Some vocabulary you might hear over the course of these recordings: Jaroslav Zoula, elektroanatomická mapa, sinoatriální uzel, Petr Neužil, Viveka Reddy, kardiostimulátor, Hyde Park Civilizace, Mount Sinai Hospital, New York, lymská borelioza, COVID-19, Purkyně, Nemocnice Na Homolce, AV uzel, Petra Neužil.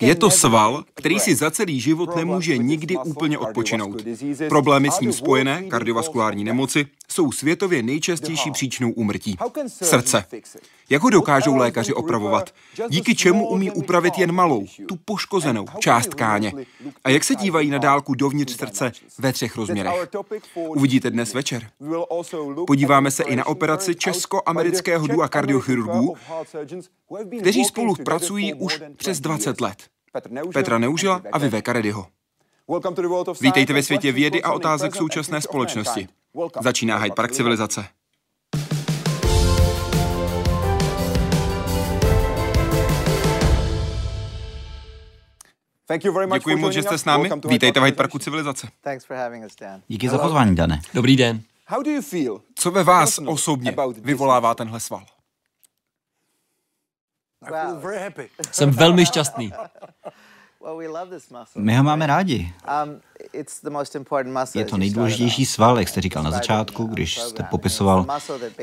Je to sval, který si za celý život nemůže nikdy úplně odpočinout. Problémy s ním spojené, kardiovaskulární nemoci, jsou světově nejčastější příčinou úmrtí. Srdce. Jak ho dokážou lékaři opravovat? Díky čemu umí upravit jen malou, tu poškozenou část tkáně? A jak se dívají na dálku dovnitř srdce ve třech rozměrech? Uvidíte dnes večer. Podíváme se i na operaci česko-amerického dua kardiochirurgů, kteří spolu pracují už přes 20 let. Petra Neužila a Viveka Reddyho. Vítejte ve světě vědy a otázek současné společnosti. Začíná Hyde Park Civilizace. Děkuji moc, že jste s námi. Vítejte v Hyde Parku Civilizace. Díky za pozvání, Dane. Dobrý den. Co ve vás osobně vyvolává tenhle sval? Jsem velmi šťastný. My ho máme rádi. Je to nejdůležitější sval, jak jste říkal na začátku, když jste popisoval,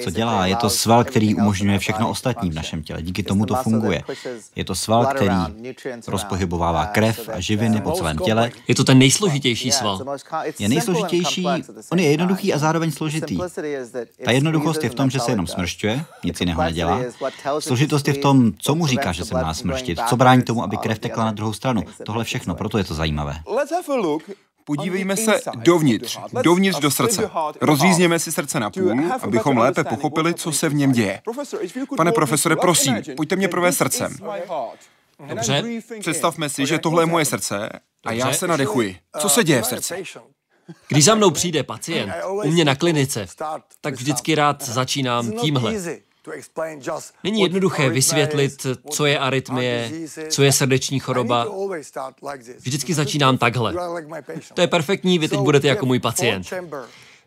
co dělá. Je to sval, který umožňuje všechno ostatní v našem těle. Díky tomu to funguje. Je to sval, který rozpohybovává krev a živiny po celém těle. Je to ten nejsložitější sval. Je nejsložitější, on je jednoduchý a zároveň složitý. Ta jednoduchost je v tom, že se jenom smršťuje, nic jiného nedělá. Složitost je v tom, co mu říká, že se má smrštit, co brání tomu, aby krev tekla na druhou stranu. Tohle všechno, proto je to zajímavé. Podívejme se dovnitř do srdce. Rozřízněme si srdce na půl, abychom lépe pochopili, co se v něm děje. Pane profesore, prosím, pojďte mě provést srdcem. Dobře. Představme si, že tohle je moje srdce a já se nadechuji. Co se děje v srdci? Když za mnou přijde pacient u mě na klinice, tak vždycky rád začínám tímhle. Není jednoduché vysvětlit, co je arytmie, co je srdeční choroba. Vždycky začínám takhle. To je perfektní, vy teď budete jako můj pacient.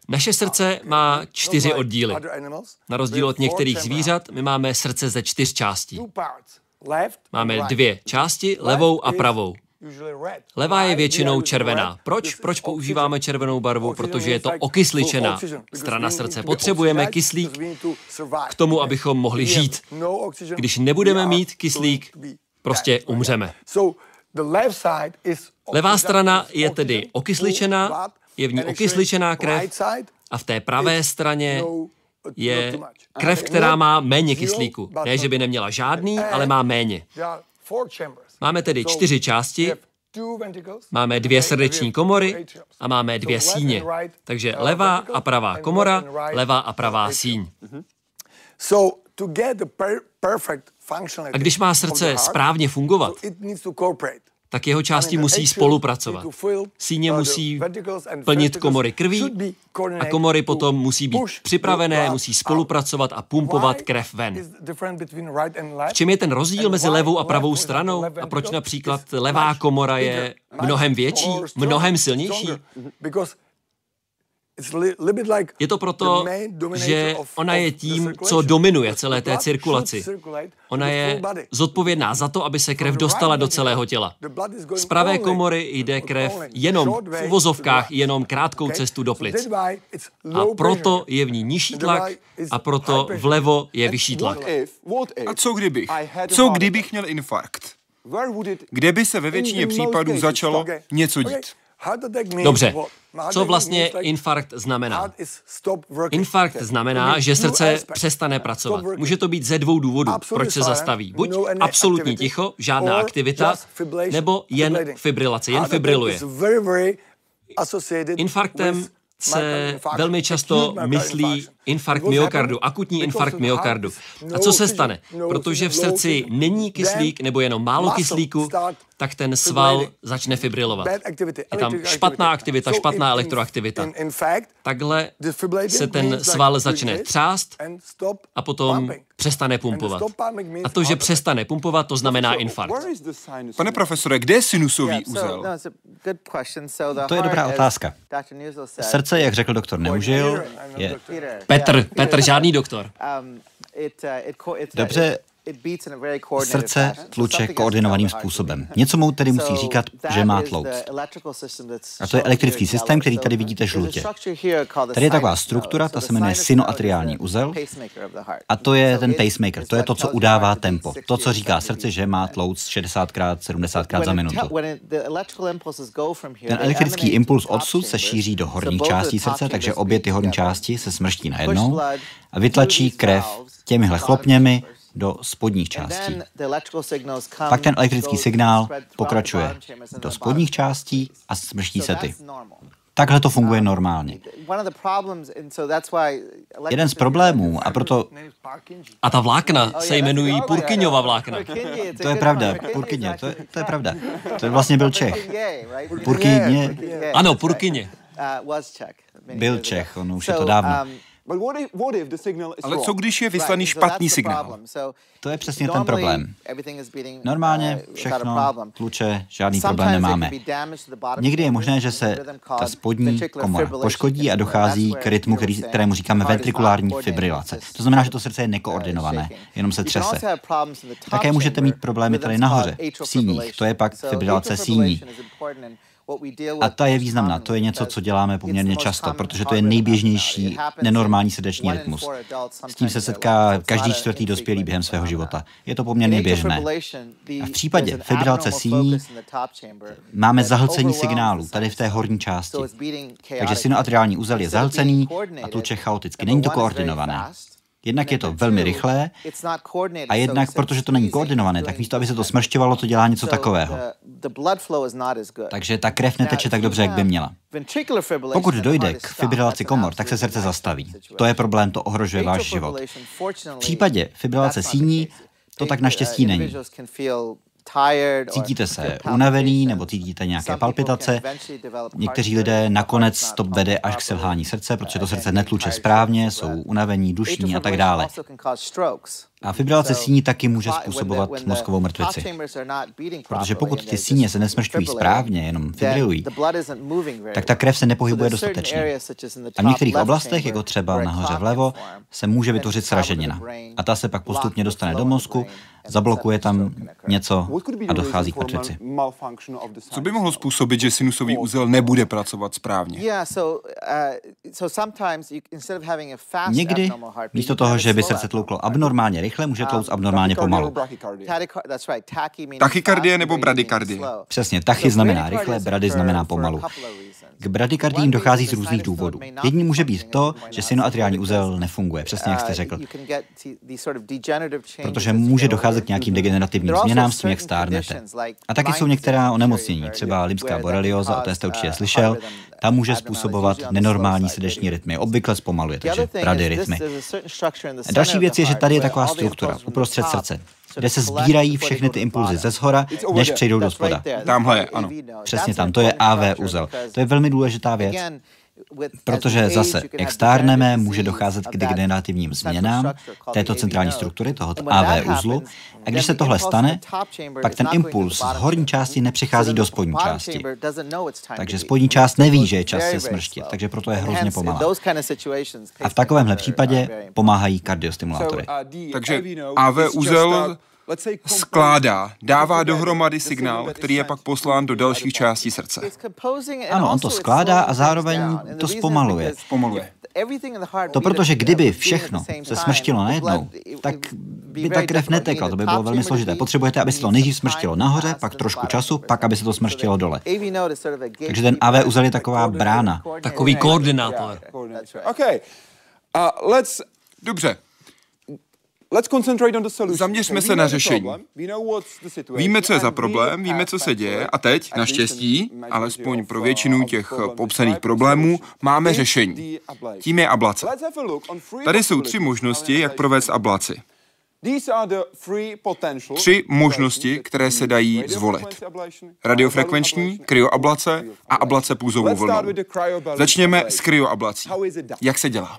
Naše srdce má 4 oddíly. Na rozdíl od některých zvířat, my máme srdce ze 4 částí. Máme 2 části, levou a pravou. Levá je většinou červená. Proč? Proč používáme červenou barvu? Protože je to okysličená strana srdce. Potřebujeme kyslík k tomu, abychom mohli žít. Když nebudeme mít kyslík, prostě umřeme. Levá strana je tedy okysličená, je v ní okysličená krev a v té pravé straně je krev, která má méně kyslíku. Ne, že by neměla žádný, ale má méně. Máme tedy 4 části, máme 2 srdeční komory a máme 2 síně. Takže levá a pravá komora, levá a pravá síň. A když má srdce správně fungovat, tak jeho části musí spolupracovat. Síně musí plnit komory krví a komory potom musí být připravené, musí spolupracovat a pumpovat krev ven. V čem je ten rozdíl mezi levou a pravou stranou? A proč například levá komora je mnohem větší, mnohem silnější? Je to proto, že ona je tím, co dominuje celé té cirkulaci. Ona je zodpovědná za to, aby se krev dostala do celého těla. Z pravé komory jde krev jenom v uvozovkách, jenom krátkou cestu do plic. A proto je v ní nižší tlak a proto vlevo je vyšší tlak. A co kdybych? Co kdybych měl infarkt? Kde by se ve většině případů začalo něco dít? Dobře, co vlastně infarkt znamená? Infarkt znamená, že srdce přestane pracovat. Může to být ze 2 důvodů, proč se zastaví. Buď absolutní ticho, žádná aktivita, nebo jen fibrilace, jen fibriluje. Infarktem se velmi často myslí infarkt myokardu, akutní infarkt myokardu. A co se stane? Protože v srdci není kyslík nebo jenom málo kyslíku, tak ten sval začne fibrilovat. Je tam špatná aktivita, špatná elektroaktivita. Takhle se ten sval začne třást a potom přestane pumpovat. A to, že přestane pumpovat, to znamená infarkt. Pane profesore, kde je sinusový uzel? To je dobrá otázka. Srdce, jak řekl doktor Neužil, je... Petr žádný doktor. Dobře, Srdce tluče koordinovaným způsobem. Něco mu tedy musí říkat, že má tlouct. A to je elektrický systém, který tady vidíte žlutě. Tady je taková struktura, ta se jmenuje sinoatriální uzel. A to je ten pacemaker, to je to, co udává tempo. To, co říká srdci, že má tlouct 60x, 70x za minutu. Ten elektrický impuls odsud se šíří do horních částí srdce, takže obě ty horní části se smrští najednou a vytlačí krev těmihle chlopněmi do spodních částí. Pak ten elektrický signál pokračuje do spodních částí a smrští se ty. Takhle to funguje normálně. Jeden z problémů, a proto... A ta vlákna se jmenují Purkyňova vlákna. To je pravda, Purkyně, to je pravda. To vlastně byl Čech. Purkyně... Ano, Purkyně. Byl Čech, on už je to dávno. Ale co když je vyslaný špatný signál? To je přesně ten problém. Normálně všechno tluče, žádný problém nemáme. Někdy je možné, že se ta spodní komora poškodí a dochází k rytmu, kterému říkáme ventrikulární fibrilace. To znamená, že to srdce je nekoordinované, jenom se třese. Také můžete mít problémy tady nahoře, v síních. To je pak fibrilace síní. A ta je významná, to je něco, co děláme poměrně často, protože to je nejběžnější nenormální srdeční rytmus. S tím se setká každý čtvrtý dospělý během svého života. Je to poměrně běžné. A v případě fibrilace síní máme zahlcení signálu tady v té horní části. Takže sinoatriální uzel je zahlcený a tluče chaoticky. Není to koordinované. Jednak je to velmi rychlé a jednak, protože to není koordinované, tak místo, aby se to smršťovalo, to dělá něco takového. Takže ta krev neteče tak dobře, jak by měla. Pokud dojde k fibrilaci komor, tak se srdce zastaví. To je problém, to ohrožuje váš život. V případě fibrilace síní to tak naštěstí není. Cítíte se unavený nebo cítíte nějaké palpitace. Někteří lidé nakonec to vede až k selhání srdce, protože to srdce netluče správně, jsou unavení, dušní a tak dále. A fibrilace síní taky může způsobovat mozkovou mrtvici. Protože pokud ty síně se nesmršťují správně, jenom fibrilují, tak ta krev se nepohybuje dostatečně. A v některých oblastech, jako třeba nahoře vlevo, se může vytvořit sraženina. A ta se pak postupně dostane do mozku, zablokuje tam něco a dochází k mrtvici. Co by mohlo způsobit, že sinusový uzel nebude pracovat správně? Někdy, místo toho, že by srdce tlouklo abnormálně rychle, může tlouct abnormálně pomalu. Tachykardie nebo bradykardie? Přesně, tachy znamená rychle, brady znamená pomalu. K bradykardím dochází z různých důvodů. Jedním může být to, že sinoatriální uzel nefunguje, přesně jak jste řekl. Protože může docházet k nějakým degenerativním změnám s tím, jak stárnete. A taky jsou některá onemocnění, třeba lymská borelioza, o té jste určitě slyšel, ta může způsobovat nenormální srdeční rytmy, obvykle zpomaluje, takže brady rytmy. A další věc je, že tady je taková struktura uprostřed srdce, kde se sbírají všechny ty impulzy ze shora, než přejdou do spoda. Tamhle je, ano. Přesně tam, to je AV uzel. To je velmi důležitá věc. Protože zase, jak stárneme, může docházet k degenerativním změnám této centrální struktury, tohoto AV uzlu. A když se tohle stane, pak ten impuls z horní části nepřichází do spodní části. Takže spodní část neví, že je čas se smrštit, takže proto je hrozně pomalá. A v takovémhle případě pomáhají kardiostimulátory. Takže AV uzel skládá, dává dohromady signál, který je pak poslán do dalších částí srdce. Ano, on to skládá a zároveň to zpomaluje. To protože kdyby všechno se smrštilo najednou, tak by ta krev netekla, to by bylo velmi složité. Potřebujete, aby se to nejdřív smrštilo nahoře, pak trošku času, pak aby se to smrštilo dole. Takže ten AV uzel je taková brána. Takový koordinátor. Dobře. Zaměřme se na řešení. Víme, co je za problém, víme, co se děje a teď, naštěstí, alespoň pro většinu těch popsaných problémů, máme řešení. Tím je ablace. Tady jsou tři možnosti, jak provést ablaci. Tři možnosti, které se dají zvolit. Radiofrekvenční, kryoablace a ablace pulzovou vlnou. Začněme s kryoablací. Jak se dělá?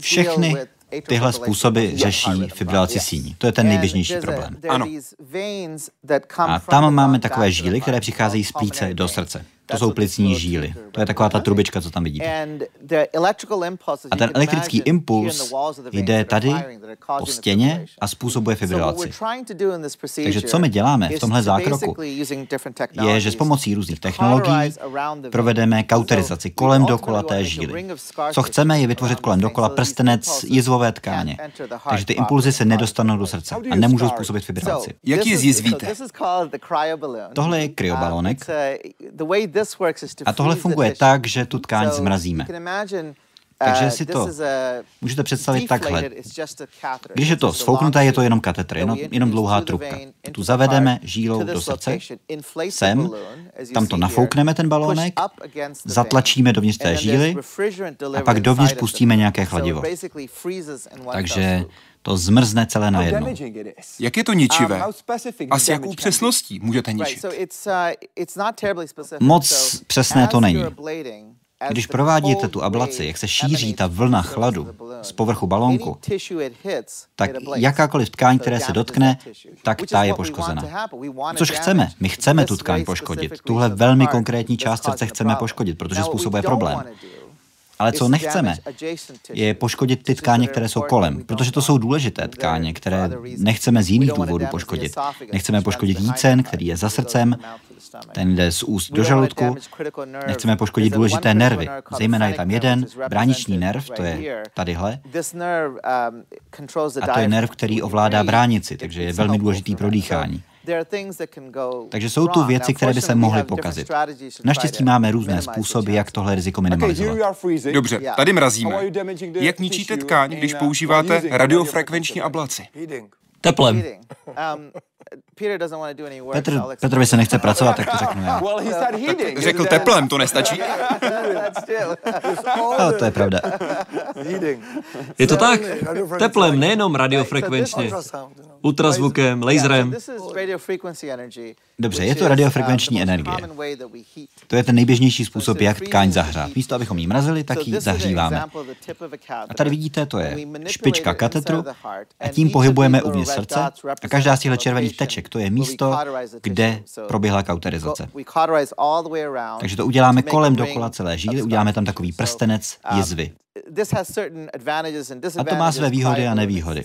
Všechny tyhle způsoby řeší fibrilaci síní. To je ten nejběžnější problém. Ano. A tam máme takové žíly, které přicházejí z plíce do srdce. To jsou plicní žíly. To je taková ta trubička, co tam vidíte. A ten elektrický impuls jde tady po stěně a způsobuje fibrilaci. Takže co my děláme v tomhle zákroku, je, že s pomocí různých technologií provedeme kauterizaci kolem dokola té žíly. Co chceme, je vytvořit kolem dokola prstenec jizvové tkáně. Takže ty impulzy se nedostanou do srdce a nemůžou způsobit fibrilaci. Jak ji zjizvíte? Tohle je kryobalonek. A tohle funguje tak, že tu tkáň zmrazíme. Takže si to můžete představit takhle. Když je to sfouknuté, je to jenom katetr, jenom dlouhá trubka. Tu zavedeme žílou do srdce, sem, tam to nafoukneme, ten balónek, zatlačíme dovnitř té žíly a pak dovnitř pustíme nějaké chladivo. Takže to zmrzne celé najednou. Jak je to ničivé? A s jakou přesností můžete ničit? Moc přesné to není. Když provádíte tu ablaci, jak se šíří ta vlna chladu z povrchu balónku, tak jakákoliv tkáň, které se dotkne, tak ta je poškozena. Což chceme. My chceme tu tkáň poškodit. Tuhle velmi konkrétní část srdce chceme poškodit, protože způsobuje problém. Ale co nechceme, je poškodit ty tkáně, které jsou kolem, protože to jsou důležité tkáně, které nechceme z jiných důvodů poškodit. Nechceme poškodit jícen, který je za srdcem, ten jde z úst do žaludku. Nechceme poškodit důležité nervy. Zejména je tam jeden, brániční nerv, to je tadyhle. A to je nerv, který ovládá bránici, takže je velmi důležitý pro dýchání. Takže jsou tu věci, které by se mohly pokazit. Naštěstí máme různé způsoby, jak tohle riziko minimalizovat. Dobře, tady mrazíme. Jak ničíte tkáň, když používáte radiofrekvenční ablaci? Teplem. Petrovi se nechce pracovat, tak to řeknu já. Řekl teplem, to nestačí. No, to je pravda. Je to tak? Teplem, nejenom radiofrekvenčně. Ultrazvukem, laserem. Dobře, je to radiofrekvenční energie. To je ten nejběžnější způsob, jak tkáň zahřát. Místo, abychom ji mrazili, tak ji zahříváme. A tady vidíte, to je špička katetru a tím pohybujeme uvnitř srdce a každá z těchto červených teček, to je místo, kde proběhla kauterizace. Takže to uděláme kolem dokola celé žíly, uděláme tam takový prstenec jizvy. A to má své výhody a nevýhody.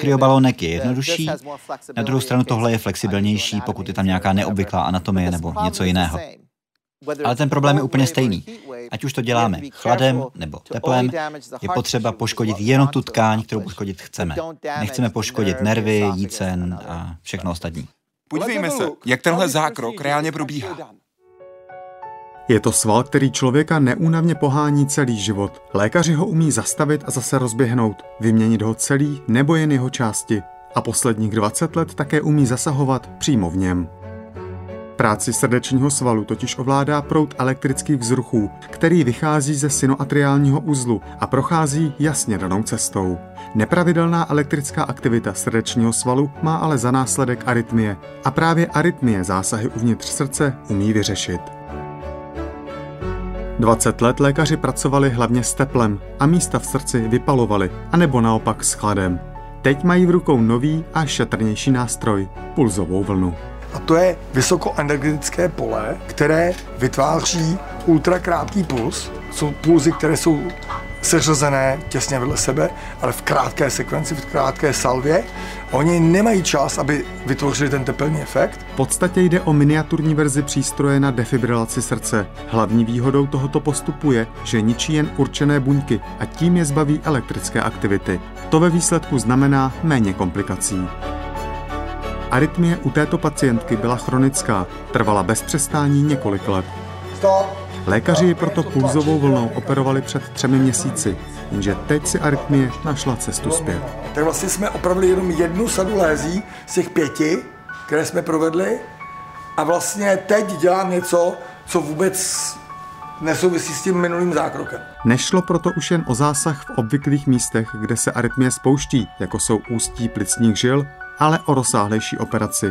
Kryobalonek je jednodušší, na druhou stranu tohle je flexibilnější, pokud je tam nějaká neobvyklá anatomie nebo něco jiného. Ale ten problém je úplně stejný. Ať už to děláme chladem nebo teplem, je potřeba poškodit jenom tu tkáň, kterou poškodit chceme. Nechceme poškodit nervy, jícen a všechno ostatní. Podívejme se, jak tenhle zákrok reálně probíhá. Je to sval, který člověka neúnavně pohání celý život. Lékaři ho umí zastavit a zase rozběhnout, vyměnit ho celý nebo jen jeho části. A posledních 20 let také umí zasahovat přímo v něm. Práci srdečního svalu totiž ovládá proud elektrických vzruchů, který vychází ze sinoatriálního uzlu a prochází jasně danou cestou. Nepravidelná elektrická aktivita srdečního svalu má ale za následek arytmie a právě arytmie zásahy uvnitř srdce umí vyřešit. 20 let lékaři pracovali hlavně s teplem a místa v srdci vypalovali, anebo naopak s chladem. Teď mají v rukou nový a šetrnější nástroj – pulzovou vlnu. A to je vysokoenergetické pole, které vytváří ultrakrátký puls. Jsou pulzy, které jsou seřazené těsně vedle sebe, ale v krátké sekvenci, v krátké salvě. Oni nemají čas, aby vytvořili ten tepelný efekt. V podstatě jde o miniaturní verzi přístroje na defibrilaci srdce. Hlavní výhodou tohoto postupu je, že ničí jen určené buňky a tím je zbaví elektrické aktivity. To ve výsledku znamená méně komplikací. Arytmie u této pacientky byla chronická, trvala bez přestání několik let. Lékaři ji proto pulzovou vlnou operovali před 3 měsíci, jenže teď si arytmie našla cestu zpět. Tak vlastně jsme opravili jenom jednu sadu lézí z těch 5, které jsme provedli a vlastně teď dělám něco, co vůbec nesouvisí s tím minulým zákrokem. Nešlo proto už jen o zásah v obvyklých místech, kde se arytmie spouští, jako jsou ústí plicních žil, ale o rozsáhlejší operaci.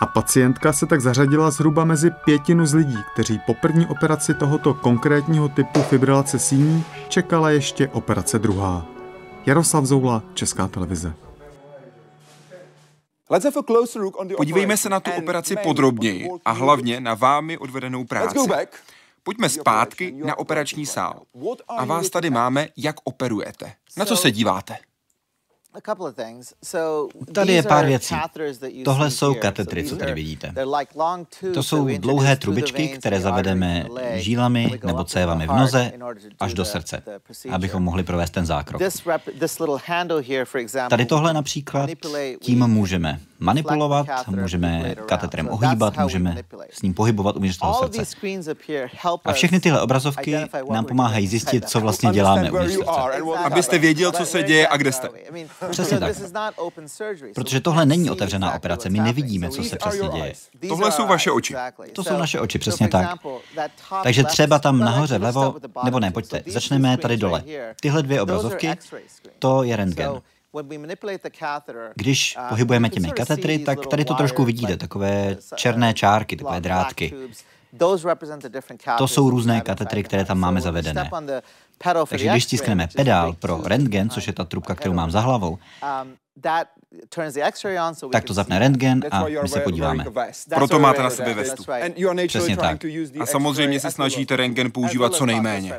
A pacientka se tak zařadila zhruba mezi 1/5 z lidí, kteří po první operaci tohoto konkrétního typu fibrilace síní čekala ještě operace druhá. Jaroslav Zoula, Česká televize. Podívejme se na tu operaci podrobněji a hlavně na vámi odvedenou práci. Pojďme zpátky na operační sál. A vás tady máme, jak operujete. Na co se díváte? Tady je pár věcí. Tohle jsou katetry, co tady vidíte. To jsou dlouhé trubičky, které zavedeme žílami nebo cévami v noze až do srdce, abychom mohli provést ten zákrok. Tady tohle například, tím můžeme manipulovat, můžeme katetrem ohýbat, můžeme s ním pohybovat uvnitř toho srdce. A všechny tyhle obrazovky nám pomáhají zjistit, co vlastně děláme uvnitř srdce. Abyste věděl, co se děje a kde jste. Přesně tak. Protože tohle není otevřená operace, my nevidíme, co se přesně děje. Tohle jsou vaše oči. To jsou naše oči, přesně tak. Takže třeba tam nahoře vlevo, nebo ne, pojďte, začneme tady dole. Tyhle dvě obrazovky, to je rentgen. Když pohybujeme těmi katetry, tak tady to trošku vidíte, takové černé čárky, takové drátky. To jsou různé katetry, které tam máme zavedené. Takže když stiskneme pedál pro rentgen, což je ta trubka, kterou mám za hlavou, tak to zapne rentgen a my se podíváme. Proto máte na sobě vestu. Přesně tak. A samozřejmě se snažíte rentgen používat co nejméně.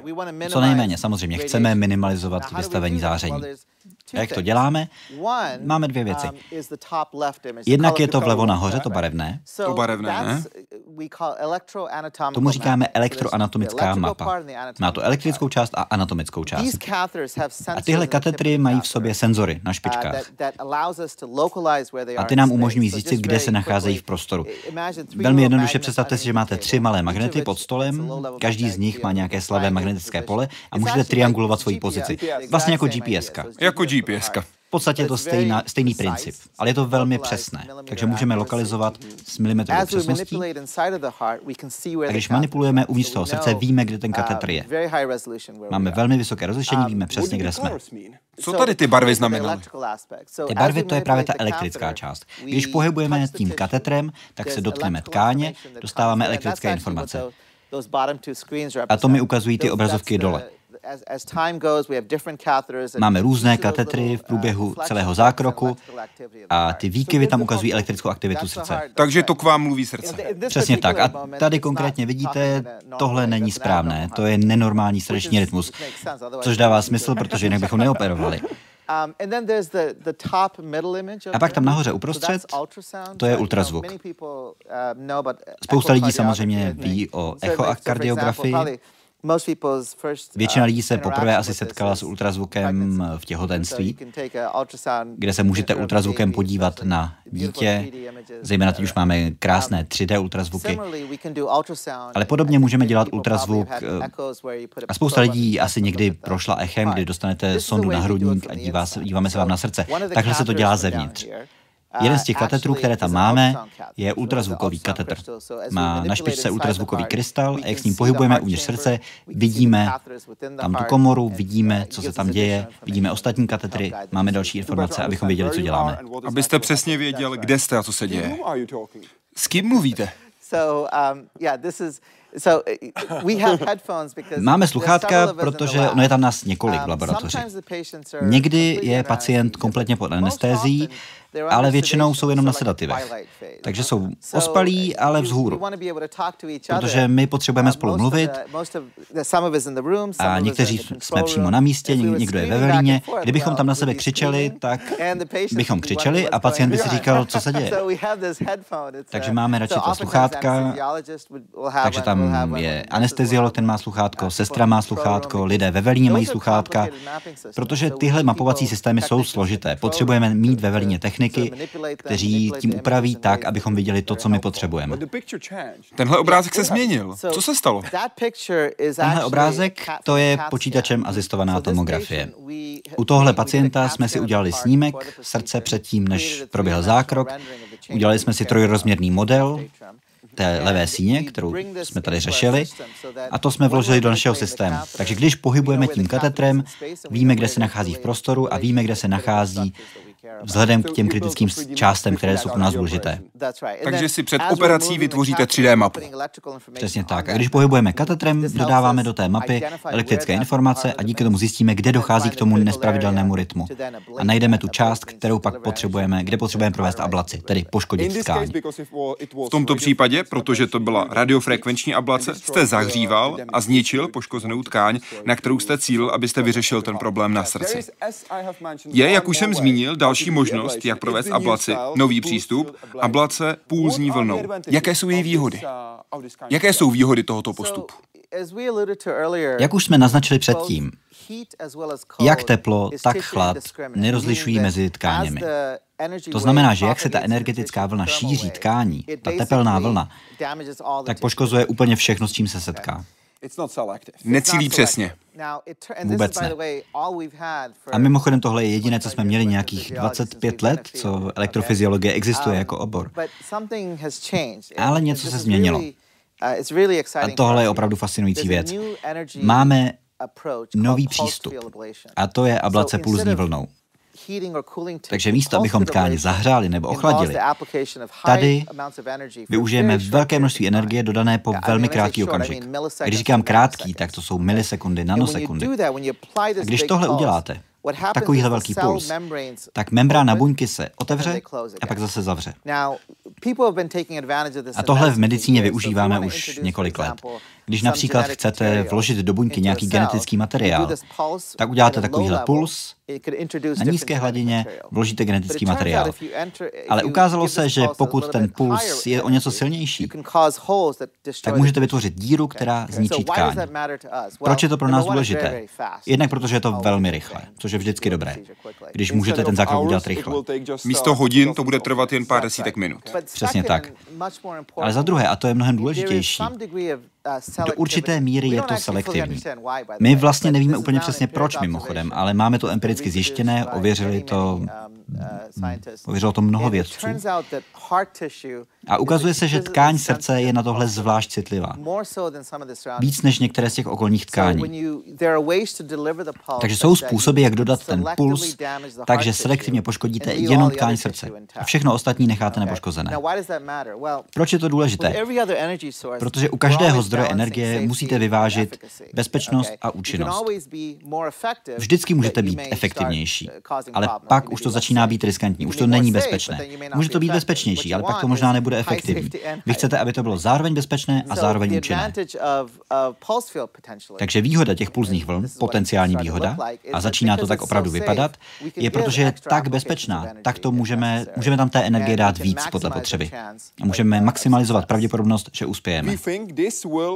Co nejméně, samozřejmě. Chceme minimalizovat vystavení záření. A jak to děláme? Máme dvě věci. Jednak je to vlevo nahoře, to barevné. To barevné, ne? Tomu říkáme elektroanatomická mapa. Má to elektrickou část a anatomickou část. A tyhle katetry mají v sobě senzory na špičkách. A ty nám umožňují zjistit, kde se nacházejí v prostoru. Velmi jednoduše představte si, že máte 3 malé magnety pod stolem, každý z nich má nějaké slabé magnetické pole a můžete triangulovat svoji pozici. Vlastně jako GPSka. Jako GPSka. V podstatě je to stejný princip, ale je to velmi přesné, takže můžeme lokalizovat s milimetrovou přesností. A když manipulujeme uvnitř toho srdce, víme, kde ten katetr je. Máme velmi vysoké rozlišení, víme přesně, kde jsme. Co tady ty barvy znamenaly? Ty barvy, to je právě ta elektrická část. Když pohybujeme tím katetrem, tak se dotkneme tkáně, dostáváme elektrické informace. A to mi ukazují ty obrazovky dole. Máme různé katetry v průběhu celého zákroku a ty výkyvy tam ukazují elektrickou aktivitu srdce. Takže to k vám mluví srdce. Přesně tak. A tady konkrétně vidíte, tohle není správné. To je nenormální srdeční rytmus, což dává smysl, protože jinak bychom neoperovali. A pak tam nahoře uprostřed, to je ultrazvuk. Spousta lidí samozřejmě ví o echokardiografii. Většina lidí se poprvé asi setkala s ultrazvukem v těhotenství, kde se můžete ultrazvukem podívat na dítě, zejména teď už máme krásné 3D ultrazvuky. Ale podobně můžeme dělat ultrazvuk a spousta lidí asi někdy prošla echem, kdy dostanete sondu na hrudník a díváme se vám na srdce. Takhle se to dělá zevnitř. Jeden z těch katetrů, které tam máme, je ultrazvukový katetr. Má na špičce ultrazvukový krystal a jak s ním pohybujeme uvnitř srdce, vidíme tam tu komoru, vidíme, co se tam děje, vidíme ostatní katetry, máme další informace, abychom věděli, co děláme. Abyste přesně věděl, kde jste a co se děje. S kým mluvíte? Máme sluchátka, protože ono je tam nás několik v laboratoři. Někdy je pacient kompletně pod anestézií, ale většinou jsou jenom na sedativech. Takže jsou ospalí, ale vzhůru. Protože my potřebujeme spolu mluvit a někteří jsme přímo na místě, někdo je ve velíně. Kdybychom tam na sebe křičeli, tak bychom křičeli a pacient by si říkal, co se děje. Takže máme radši ta sluchátka, takže tam je anesteziolog, ten má sluchátko, sestra má sluchátko, lidé ve velíně mají sluchátka, protože tyhle mapovací systémy jsou složité. Potřebujeme mít ve velíně techniky, kteří tím upraví tak, abychom viděli to, co my potřebujeme. Tenhle obrázek se změnil. Co se stalo? Tenhle obrázek, to je počítačem asistovaná tomografie. U tohle pacienta jsme si udělali snímek srdce předtím, než proběhl zákrok. Udělali jsme si trojrozměrný model té levé síně, kterou jsme tady řešili, a to jsme vložili do našeho systému. Takže když pohybujeme tím katetrem, víme, kde se nachází v prostoru a víme, kde se nachází vzhledem k těm kritickým částem, které jsou pro nás důležité. Takže si před operací vytvoříte 3D mapu. Přesně tak. A když pohybujeme katetrem, dodáváme do té mapy elektrické informace a díky tomu zjistíme, kde dochází k tomu nespravidelnému rytmu. A najdeme tu část, kterou pak potřebujeme, kde potřebujeme provést ablaci, tedy poškodit tkáň. V tomto případě, protože to byla radiofrekvenční ablace, jste zahříval a zničil poškozenou tkáň, na kterou jste cílil, abyste vyřešil ten problém na srdci. Je, jak už jsem zmínil, další možnost, jak provést ablaci. Nový přístup, ablace pulzní vlnou. Jaké jsou její výhody? Jaké jsou výhody tohoto postupu? Jak už jsme naznačili předtím, jak teplo, tak chlad nerozlišují mezi tkáněmi. To znamená, že jak se ta energetická vlna šíří tkání, ta tepelná vlna, tak poškozuje úplně všechno, s čím se setká. Necílí přesně. Vůbec ne. A mimochodem tohle je jediné, co jsme měli nějakých 25 let, co elektrofyziologie existuje jako obor. Ale něco se změnilo. A tohle je opravdu fascinující věc. Máme nový přístup, a to je ablace pulzní vlnou. Takže místo, abychom tkáně zahřáli nebo ochladili, tady využijeme velké množství energie dodané po velmi krátký okamžik. A když říkám krátký, tak to jsou milisekundy, nanosekundy. A když tohle uděláte, takovýhle velký puls, tak membrána buňky se otevře a pak zase zavře. A tohle v medicíně využíváme už několik let. Když například chcete vložit do buňky nějaký genetický materiál, tak uděláte takovýhle puls, na nízké hladině vložíte genetický materiál. Ale ukázalo se, že pokud ten puls je o něco silnější, tak můžete vytvořit díru, která zničí tkáň. Proč je to pro nás důležité? Jednak protože je to velmi rychle, což je vždycky dobré, když můžete ten zákrok udělat rychle. Místo hodin to bude trvat jen pár desítek minut. Přesně tak. Ale za druhé, a to je mnohem důležitější, do určité míry je to selektivní. My vlastně nevíme úplně přesně proč mimochodem, ale máme to empiricky zjištěné, ověřilo to mnoho vědců. A ukazuje se, že tkáň srdce je na tohle zvlášť citlivá. Víc než některé z těch okolních tkání. Takže jsou způsoby, jak dodat ten puls, takže selektivně poškodíte jenom tkáň srdce. A všechno ostatní necháte nepoškozené. Proč je to důležité? Protože u každého zdroje energie musíte vyvážit bezpečnost a účinnost. Vždycky můžete být efektivnější, ale pak už to začíná být riskantní, už to není bezpečné. Může to být bezpečnější, ale pak to možná nebude efektivní. Vy chcete, aby to bylo zároveň bezpečné a zároveň účinné. Takže výhoda těch pulzních vln, potenciální výhoda, a začíná to tak opravdu vypadat, je protože je tak bezpečná, tak to můžeme tam té energie dát víc podle potřeby. A můžeme maximalizovat pravděpodobnost, že uspějeme.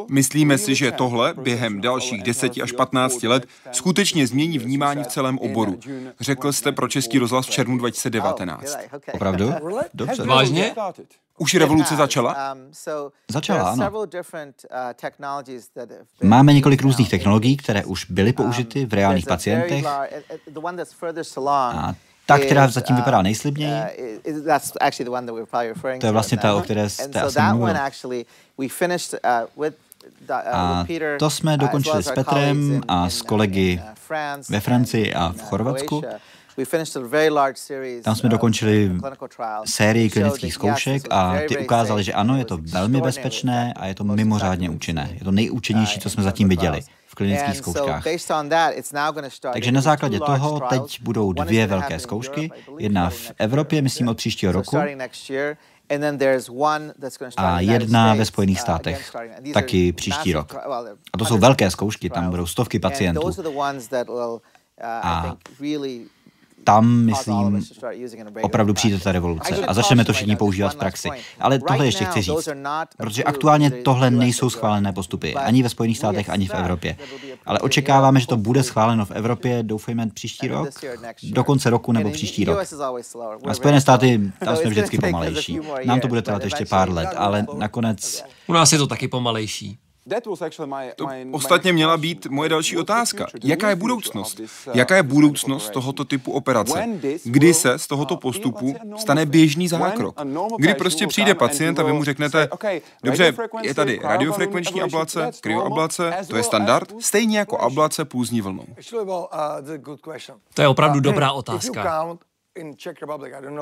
Myslíme si, že tohle během dalších 10 až 15 let skutečně změní vnímání v celém oboru. Řekl jste pro Český rozhlas v červnu 2019. Opravdu? Dobře. Vážně? Už revoluce začala? Začala, ano. Máme několik různých technologií, které už byly použity v reálných pacientech. A ta, která zatím vypadá nejslibněji, to je vlastně ta, o které jste asi mluvil. A to jsme dokončili s Petrem a s kolegy ve Francii a v Chorvatsku. Tam jsme dokončili sérii klinických zkoušek a ty ukázaly, že ano, je to velmi bezpečné a je to mimořádně účinné. Je to nejúčinnější, co jsme zatím viděli v klinických zkouškách. Takže na základě toho teď budou dvě velké zkoušky. Jedna v Evropě, myslím, od příštího roku. A jedna ve Spojených státech, taky příští rok. A to jsou velké zkoušky, tam budou stovky pacientů. A tam, myslím, opravdu přijde ta revoluce a začneme to všichni používat v praxi. Ale tohle ještě chci říct, protože aktuálně tohle nejsou schválené postupy, ani ve Spojených státech, ani v Evropě. Ale očekáváme, že to bude schváleno v Evropě, doufejme příští rok, do konce roku nebo příští rok. A Spojené státy, tam jsme vždycky pomalejší. Nám to bude trvat ještě pár let, ale nakonec... U nás je to taky pomalejší. To ostatně měla být moje další otázka. Jaká je budoucnost? Jaká je budoucnost tohoto typu operace? Kdy se z tohoto postupu stane běžný zákrok? Kdy prostě přijde pacient a vy mu řeknete, dobře, je tady radiofrekvenční ablace, kryoablace, to je standard, stejně jako ablace pulzní vlnou. To je opravdu dobrá otázka.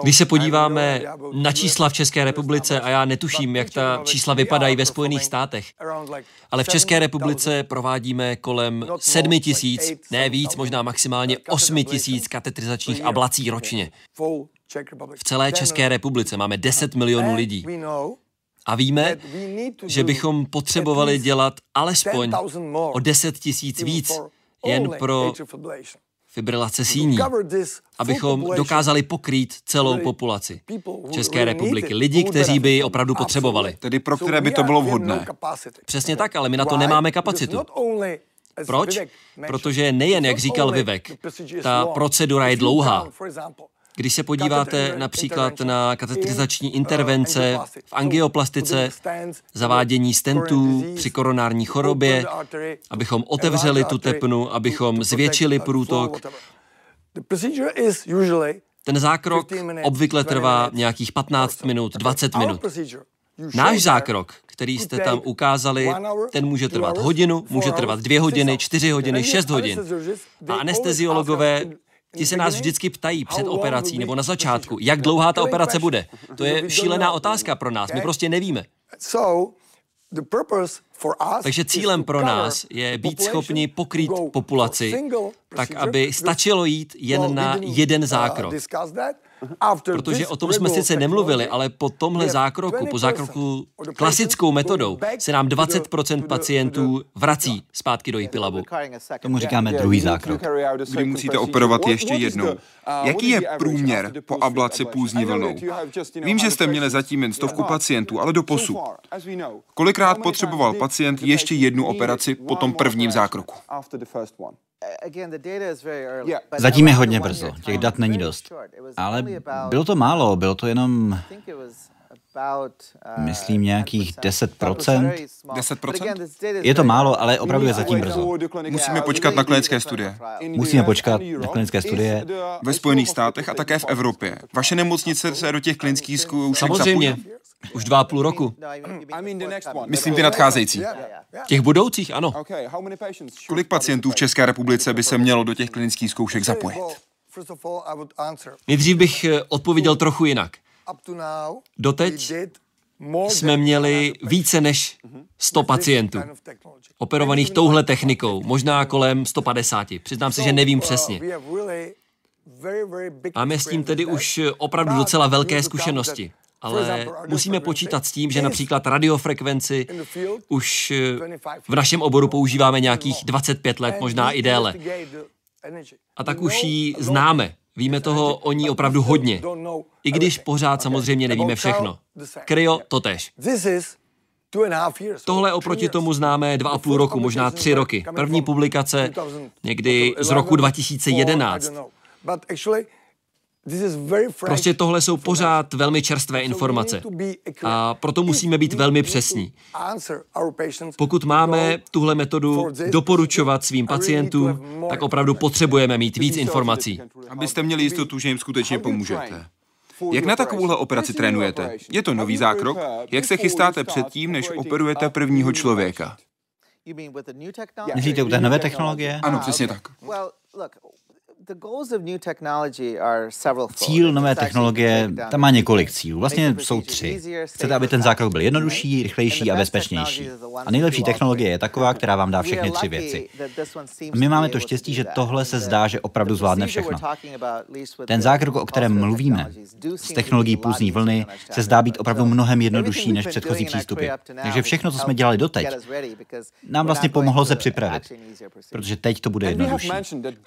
Když se podíváme na čísla v České republice, a já netuším, jak ta čísla vypadají ve Spojených státech, ale v České republice provádíme kolem 7 000, ne víc, možná maximálně 8 000 katetrizačních ablací ročně. V celé České republice máme 10 milionů lidí. A víme, že bychom potřebovali dělat alespoň o 10 000 víc jen pro fibrilace síní, abychom dokázali pokrýt celou populaci České republiky. Lidi, kteří by ji opravdu potřebovali. Tedy pro které by to bylo vhodné. Přesně tak, ale my na to nemáme kapacitu. Proč? Protože nejen, jak říkal Vivek, ta procedura je dlouhá. Když se podíváte například na katetrizační intervence v angioplastice, zavádění stentů při koronární chorobě, abychom otevřeli tu tepnu, abychom zvětšili průtok, ten zákrok obvykle trvá nějakých 15 minut, 20 minut. Náš zákrok, který jste tam ukázali, ten může trvat hodinu, může trvat 2 hodiny, 4 hodiny, 6 hodin. A anesteziologové, ti se nás vždycky ptají před operací nebo na začátku, jak dlouhá ta operace bude. To je šílená otázka pro nás, my prostě nevíme. Takže cílem pro nás je být schopni pokrýt populaci, tak aby stačilo jít jen na jeden zákrok. Protože o tom jsme sice nemluvili, ale po tomhle zákroku, po zákroku klasickou metodou, se nám 20% pacientů vrací zpátky do IPLABu. Tomu říkáme druhý zákrok. Kdy musíte operovat ještě jednou. Jaký je průměr po ablaci půzní vlnou? Vím, že jste měli zatím jen 100 pacientů, ale doposud. Kolikrát potřeboval pacient ještě jednu operaci po tom prvním zákroku? Zatím je hodně brzo, těch dat není dost. Ale bylo to málo, bylo to jenom, myslím, nějakých 10%. 10%? Je to málo, ale opravdu je zatím brzo. Musíme počkat na klinické studie. Musíme počkat na klinické studie. Ve Spojených státech a také v Evropě. Vaše nemocnice se do těch klinických zkoušek zapojí? Samozřejmě. Už 2,5 roku. Myslím ty nadcházející. Těch budoucích, ano. Kolik pacientů v České republice by se mělo do těch klinických zkoušek zapojit? Nejdřív bych odpověděl trochu jinak. Doteď jsme měli více než 100 pacientů operovaných touhle technikou, možná kolem 150. Přiznám se, že nevím přesně. Máme s tím tedy už opravdu docela velké zkušenosti. Ale musíme počítat s tím, že například radiofrekvenci už v našem oboru používáme nějakých 25 let, možná i déle. A tak už ji známe. Víme toho o ní opravdu hodně. I když pořád samozřejmě nevíme všechno. Kryo totéž. Tohle oproti tomu známe 2,5 roku, možná 3 roky. První publikace někdy z roku 2011. Prostě tohle jsou pořád velmi čerstvé informace a proto musíme být velmi přesní. Pokud máme tuhle metodu doporučovat svým pacientům, tak opravdu potřebujeme mít víc informací. Abyste měli jistotu, že jim skutečně pomůžete. Jak na takovouhle operaci trénujete? Je to nový zákrok? Jak se chystáte předtím, než operujete prvního člověka? Myslíte u té nové technologie? Ano, přesně tak. Cíl nové technologie, tam má několik cílů. Vlastně jsou 3. Chcete, aby ten zákrok byl jednodušší, rychlejší a bezpečnější. A nejlepší technologie je taková, která vám dá všechny 3 věci. A my máme to štěstí, že tohle se zdá, že opravdu zvládne všechno. Ten zákrok, o kterém mluvíme, s technologií pulzní vlny, se zdá být opravdu mnohem jednodušší než předchozí přístupy. Takže všechno, co jsme dělali doteď, nám vlastně pomohlo se připravit, protože teď to bude jednodušší.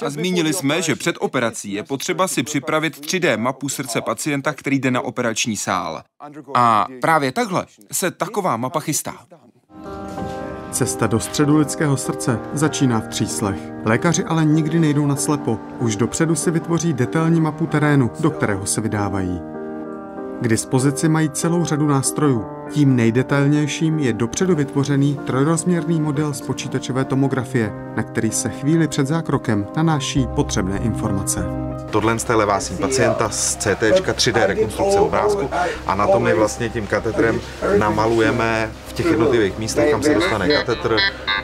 A zmínili jsme, že před operací je potřeba si připravit 3D mapu srdce pacienta, který jde na operační sál. A právě takhle se taková mapa chystá. Cesta do středu lidského srdce začíná v tříslech. Lékaři ale nikdy nejdou naslepo. Už dopředu si vytvoří detailní mapu terénu, do kterého se vydávají. K dispozici mají celou řadu nástrojů, Tím nejdetailnějším je dopředu vytvořený trojrozměrný model z počítačové tomografie, na který se chvíli před zákrokem nanáší potřebné informace. Tohle je levá síň pacienta z CT 3D rekonstrukce obrázku a na tom my vlastně tím katetrem namalujeme v těch jednotlivých místech, kam se dostane katetr,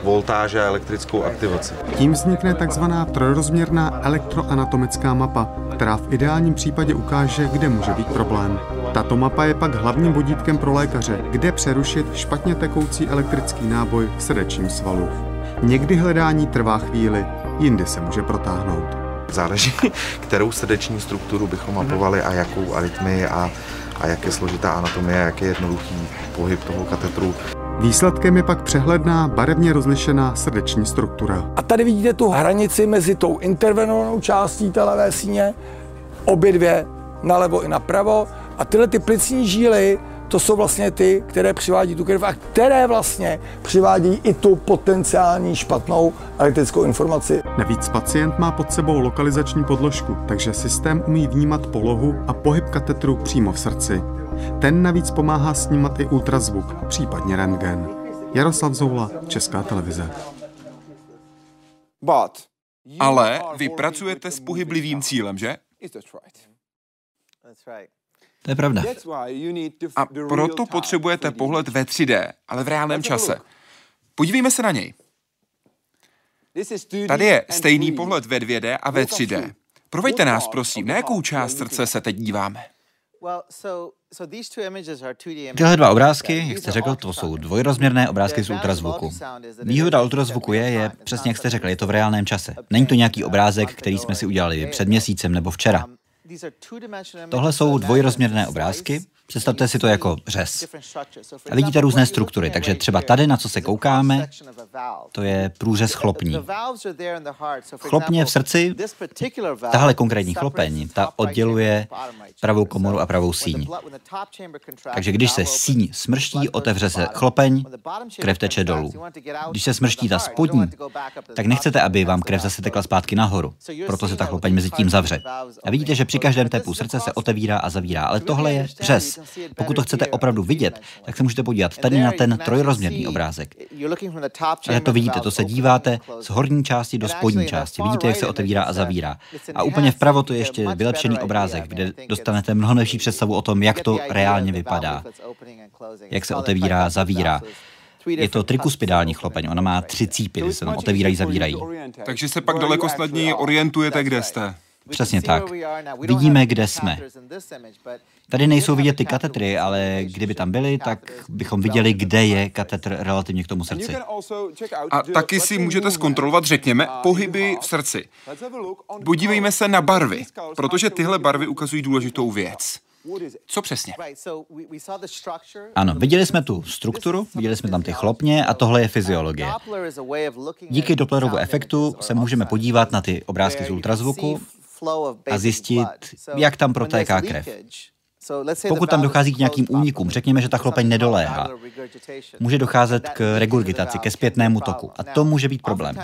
voltáže a elektrickou aktivaci. Tím vznikne takzvaná trojrozměrná elektroanatomická mapa, která v ideálním případě ukáže, kde může být problém. Tato mapa je pak hlavním vodítkem pro lékaře, kde přerušit špatně tekoucí elektrický náboj v srdečním svalu. Někdy hledání trvá chvíli, jindy se může protáhnout. Záleží, kterou srdeční strukturu bychom mapovali a jakou arytmii a jak je složitá anatomie, jak je jednoduchý pohyb toho katetru. Výsledkem je pak přehledná, barevně rozlišená srdeční struktura. A tady vidíte tu hranici mezi tou intervenovanou částí té levé síně, obě dvě nalevo i napravo. A tyhle ty plicní žíly, to jsou vlastně ty, které přivádí tu krev a které vlastně přivádí i tu potenciální špatnou elektrickou informaci. Navíc pacient má pod sebou lokalizační podložku, takže systém umí vnímat polohu a pohyb katetru přímo v srdci. Ten navíc pomáhá snímat i ultrazvuk, případně rentgen. Jaroslav Zoula, Česká televize. Ale vy pracujete s pohyblivým cílem, že? To je pravda. A proto potřebujete pohled ve 3D, ale v reálném čase. Podívejme se na něj. Tady je stejný pohled ve 2D a ve 3D. Proveďte nás, prosím, na jakou část srdce se teď díváme. Tyhle dva obrázky, jak jste řekl, to jsou dvojrozměrné obrázky z ultrazvuku. Výhoda ultrazvuku je přesně jak jste řekl, je to v reálném čase. Není to nějaký obrázek, který jsme si udělali před měsícem nebo včera. Tohle jsou dvojrozměrné obrázky. Představte si to jako řez. A vidíte různé struktury, takže třeba tady, na co se koukáme, to je průřez chlopní. Chlopně v srdci, tahle konkrétní chlopeň, ta odděluje pravou komoru a pravou síň. Takže když se síň smrští, otevře se chlopeň, krev teče dolů. Když se smrští ta spodní, tak nechcete, aby vám krev zase tekla zpátky nahoru, proto se ta chlopeň mezi tím zavře. A vidíte, že při každém tepu srdce se otevírá a zavírá, ale tohle je řez. Pokud to chcete opravdu vidět, tak se můžete podívat tady na ten trojrozměrný obrázek. Ale to vidíte, to se díváte z horní části do spodní části. Vidíte, jak se otevírá a zavírá. A úplně vpravo to je ještě vylepšený obrázek, kde dostanete mnohem lepší představu o tom, jak to reálně vypadá. Jak se otevírá a zavírá. Je to trikuspidální chlopeň, ona má 3 cípy, kdy se tam otevírají, zavírají. Takže se pak daleko snadněji orientujete, kde jste. Přesně tak. Vidíme, kde jsme. Tady nejsou vidět ty katetry, ale kdyby tam byly, tak bychom viděli, kde je katetr relativně k tomu srdci. A taky si můžete zkontrolovat, řekněme, pohyby v srdci. Podívejme se na barvy, protože tyhle barvy ukazují důležitou věc. Co přesně? Ano, viděli jsme tu strukturu, viděli jsme tam ty chlopně a tohle je fyziologie. Díky Dopplerovu efektu se můžeme podívat na ty obrázky z ultrazvuku a zjistit, jak tam protéká krev. Pokud tam dochází k nějakým únikům, řekněme, že ta chlopeň nedoléhá, může docházet k regurgitaci, ke zpětnému toku. A to může být problém.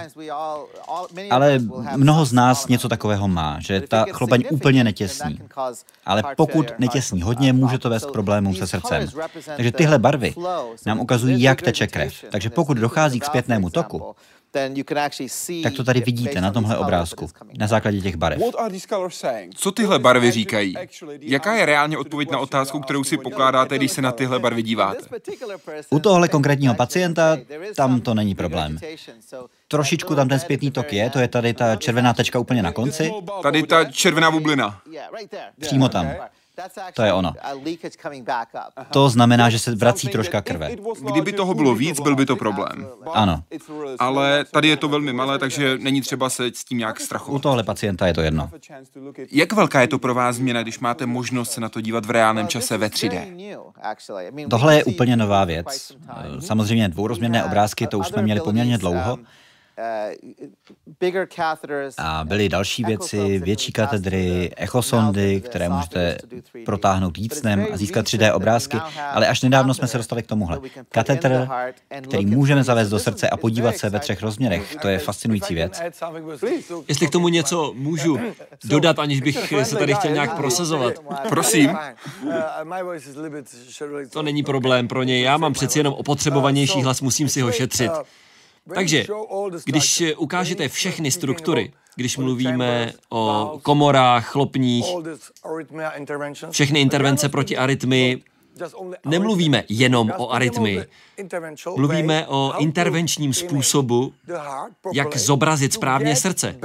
Ale mnoho z nás něco takového má, že ta chlopeň úplně netěsní. Ale pokud netěsní hodně, může to vést k problémům se srdcem. Takže tyhle barvy nám ukazují, jak teče krev. Takže pokud dochází k zpětnému toku, tak to tady vidíte na tomhle obrázku, na základě těch barev. Co tyhle barvy říkají? Jaká je reálně odpověď na otázku, kterou si pokládáte, když se na tyhle barvy díváte? U tohle konkrétního pacienta tam to není problém. Trošičku tam ten zpětný tok je, to je tady ta červená tečka úplně na konci. Tady ta červená bublina. Přímo tam. To je ono. To znamená, že se vrací troška krve. Kdyby toho bylo víc, byl by to problém. Ano. Ale tady je to velmi malé, takže není třeba se s tím nějak strachovat. U tohle pacienta je to jedno. Jak velká je to pro vás změna, když máte možnost se na to dívat v reálném čase ve 3D? Tohle je úplně nová věc. Samozřejmě dvourozměrné obrázky, to už jsme měli poměrně dlouho. A byly další věci, větší katedry, echosondy, které můžete protáhnout jícnem a získat 3D obrázky, ale až nedávno jsme se dostali k tomuhle. Katetr, který můžeme zavést do srdce a podívat se ve 3 rozměrech, to je fascinující věc. Jestli k tomu něco můžu dodat, aniž bych se tady chtěl nějak prosazovat. Prosím. To není problém pro něj, já mám přeci jenom opotřebovanější hlas, musím si ho šetřit. Takže, když ukážete všechny struktury, když mluvíme o komorách, chlopních, všechny intervence proti arytmii, nemluvíme jenom o arytmii, mluvíme o intervenčním způsobu, jak zobrazit správně srdce,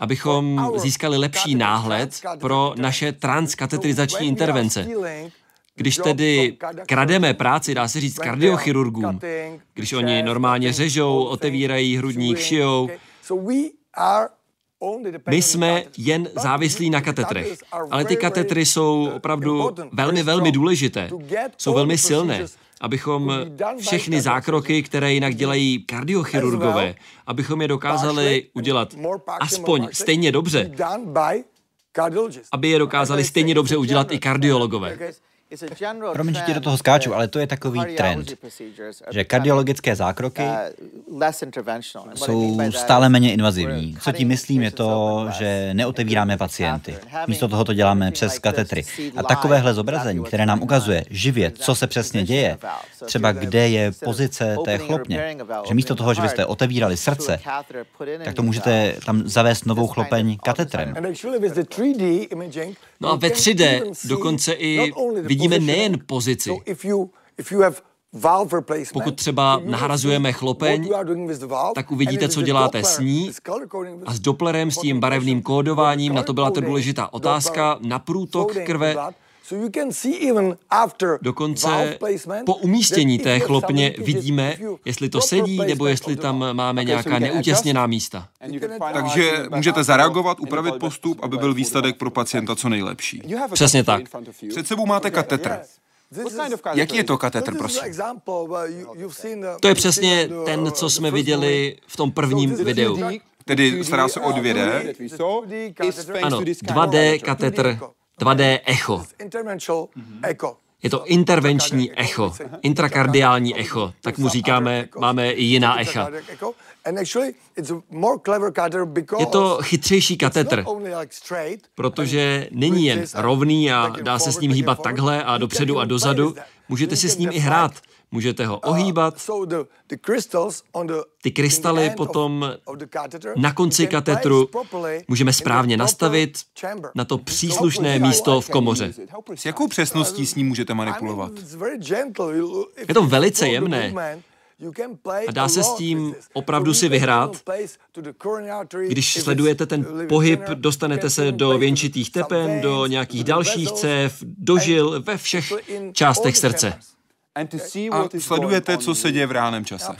abychom získali lepší náhled pro naše transkatetrizační intervence. Když tedy krademe práci, dá se říct, kardiochirurgům, když oni normálně řežou, otevírají hrudník, šijou, my jsme jen závislí na katetrech. Ale ty katetry jsou opravdu velmi, velmi důležité. Jsou velmi silné, abychom všechny zákroky, které jinak dělají kardiochirurgové, abychom je dokázali udělat aspoň stejně dobře, aby je dokázali stejně dobře udělat i kardiologové. Promiň, že ti do toho skáču, ale to je takový trend, že kardiologické zákroky jsou stále méně invazivní. Co tím myslím je to, že neotevíráme pacienty. Místo toho to děláme přes katetry. A takovéhle zobrazení, které nám ukazuje živě, co se přesně děje, třeba kde je pozice té chlopně, že místo toho, že byste otevírali srdce, tak to můžete tam zavést novou chlopeň katetrem. No a ve 3D dokonce i vidíme nejen pozici. Pokud třeba nahrazujeme chlopeň, tak uvidíte, co děláte s ní. A s Dopplerem, s tím barevným kódováním, na to byla ta důležitá otázka, na průtok krve. Dokonce po umístění té chlopně vidíme, jestli to sedí, nebo jestli tam máme nějaká neutěsněná místa. Takže můžete zareagovat, upravit postup, aby byl výsledek pro pacienta co nejlepší. Přesně tak. Před sebou máte katetr. Jaký je to katetr, prosím? To je přesně ten, co jsme viděli v tom prvním videu. Tedy stará se o 2D? Ano, 2D katetr. 2D echo. Je to intervenční echo, intrakardiální echo, tak mu říkáme, máme i jiná echa. Je to chytřejší katetr, protože není jen rovný a dá se s ním hýbat takhle a dopředu a dozadu, můžete si s ním i hrát. Můžete ho ohýbat. Ty krystaly potom na konci katetru můžeme správně nastavit na to příslušné místo v komoře. S jakou přesností s ním můžete manipulovat? Je to velice jemné. A dá se s tím opravdu si vyhrát. Když sledujete ten pohyb, dostanete se do věnčitých tepen, do nějakých dalších cév, do žil, ve všech částech srdce. A sledujete, co se děje v reálném čase.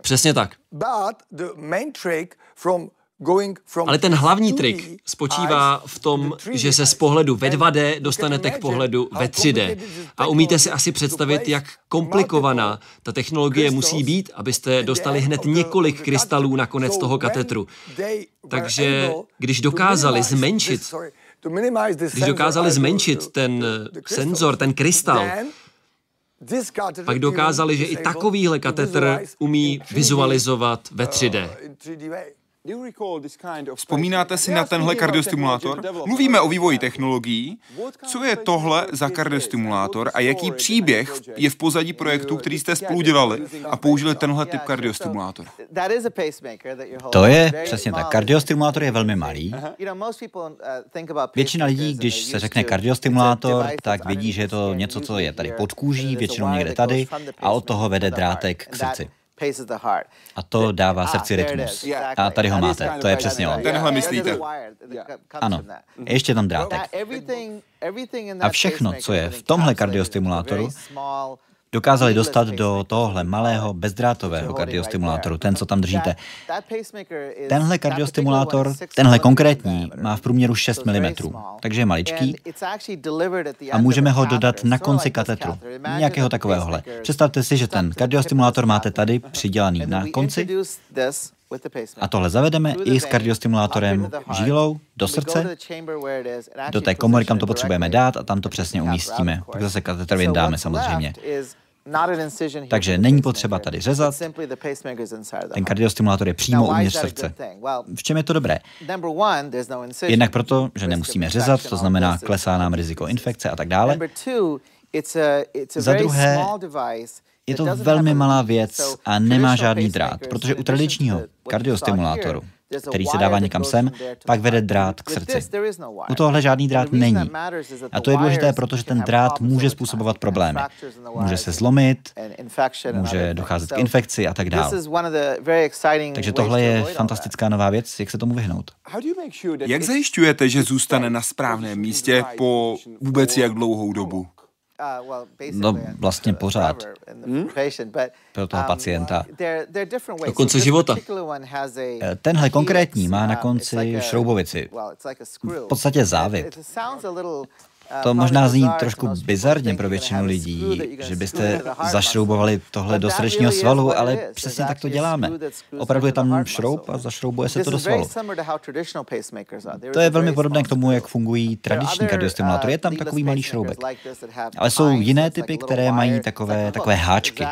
Přesně tak. Ale ten hlavní trik spočívá v tom, že se z pohledu ve 2D dostanete k pohledu ve 3D. A umíte si asi představit, jak komplikovaná ta technologie musí být, abyste dostali hned několik krystalů na konec toho katetru. Takže když dokázali zmenšit, ten senzor, ten krystal, pak dokázali, že i takovýhle katetr umí vizualizovat ve 3D. Vzpomínáte si na tenhle kardiostimulátor? Mluvíme o vývoji technologií. Co je tohle za kardiostimulátor a jaký příběh je v pozadí projektu, který jste spolu dělali a použili tenhle typ kardiostimulátora? To je přesně tak. Kardiostimulátor je velmi malý. Většina lidí, když se řekne kardiostimulátor, tak vidí, že je to něco, co je tady pod kůží, většinou někde tady a od toho vede drátek k srdci. A to dává srdci rytmus. A tady ho máte, to je přesně on. Tenhle myslíte? Ano, ještě tam drátek. A všechno, co je v tomhle kardiostimulátoru, dokázali dostat do tohohle malého bezdrátového kardiostimulátoru, ten, co tam držíte. Tenhle kardiostimulátor, tenhle konkrétní, má v průměru 6 mm, takže je maličký a můžeme ho dodat na konci katetru, nějakého takovéhohle. Představte si, že ten kardiostimulátor máte tady přidělaný na konci A tohle zavedeme i s kardiostimulátorem žílou do srdce, do té komory, kam to potřebujeme dát, a tam to přesně umístíme. Pak zase katetr vyndáme samozřejmě. Takže není potřeba tady řezat, ten kardiostimulátor je přímo uvnitř srdce. V čem je to dobré? Jednak proto, že nemusíme řezat, to znamená, klesá nám riziko infekce a tak dále. Za druhé, je to velmi malá věc a nemá žádný drát, protože u tradičního kardiostimulátoru, který se dává někam sem, pak vede drát k srdci. U tohohle žádný drát není. A to je důležité, protože ten drát může způsobovat problémy. Může se zlomit, může docházet k infekci a tak dále. Takže tohle je fantastická nová věc, jak se tomu vyhnout. Jak zajišťujete, že zůstane na správném místě po vůbec jak dlouhou dobu? No, vlastně pořád. Pro toho pacienta. Do konce života. Tenhle konkrétní má na konci šroubovici. V podstatě závit. To možná zní trošku bizarně pro většinu lidí, že byste zašroubovali tohle do srdečního svalu, ale přesně tak to děláme. Opravdu je tam šroub a zašroubuje se to do svalu. To je velmi podobné k tomu, jak fungují tradiční kardiostimulátory. Je tam takový malý šroubek. Ale jsou jiné typy, které mají takové háčky.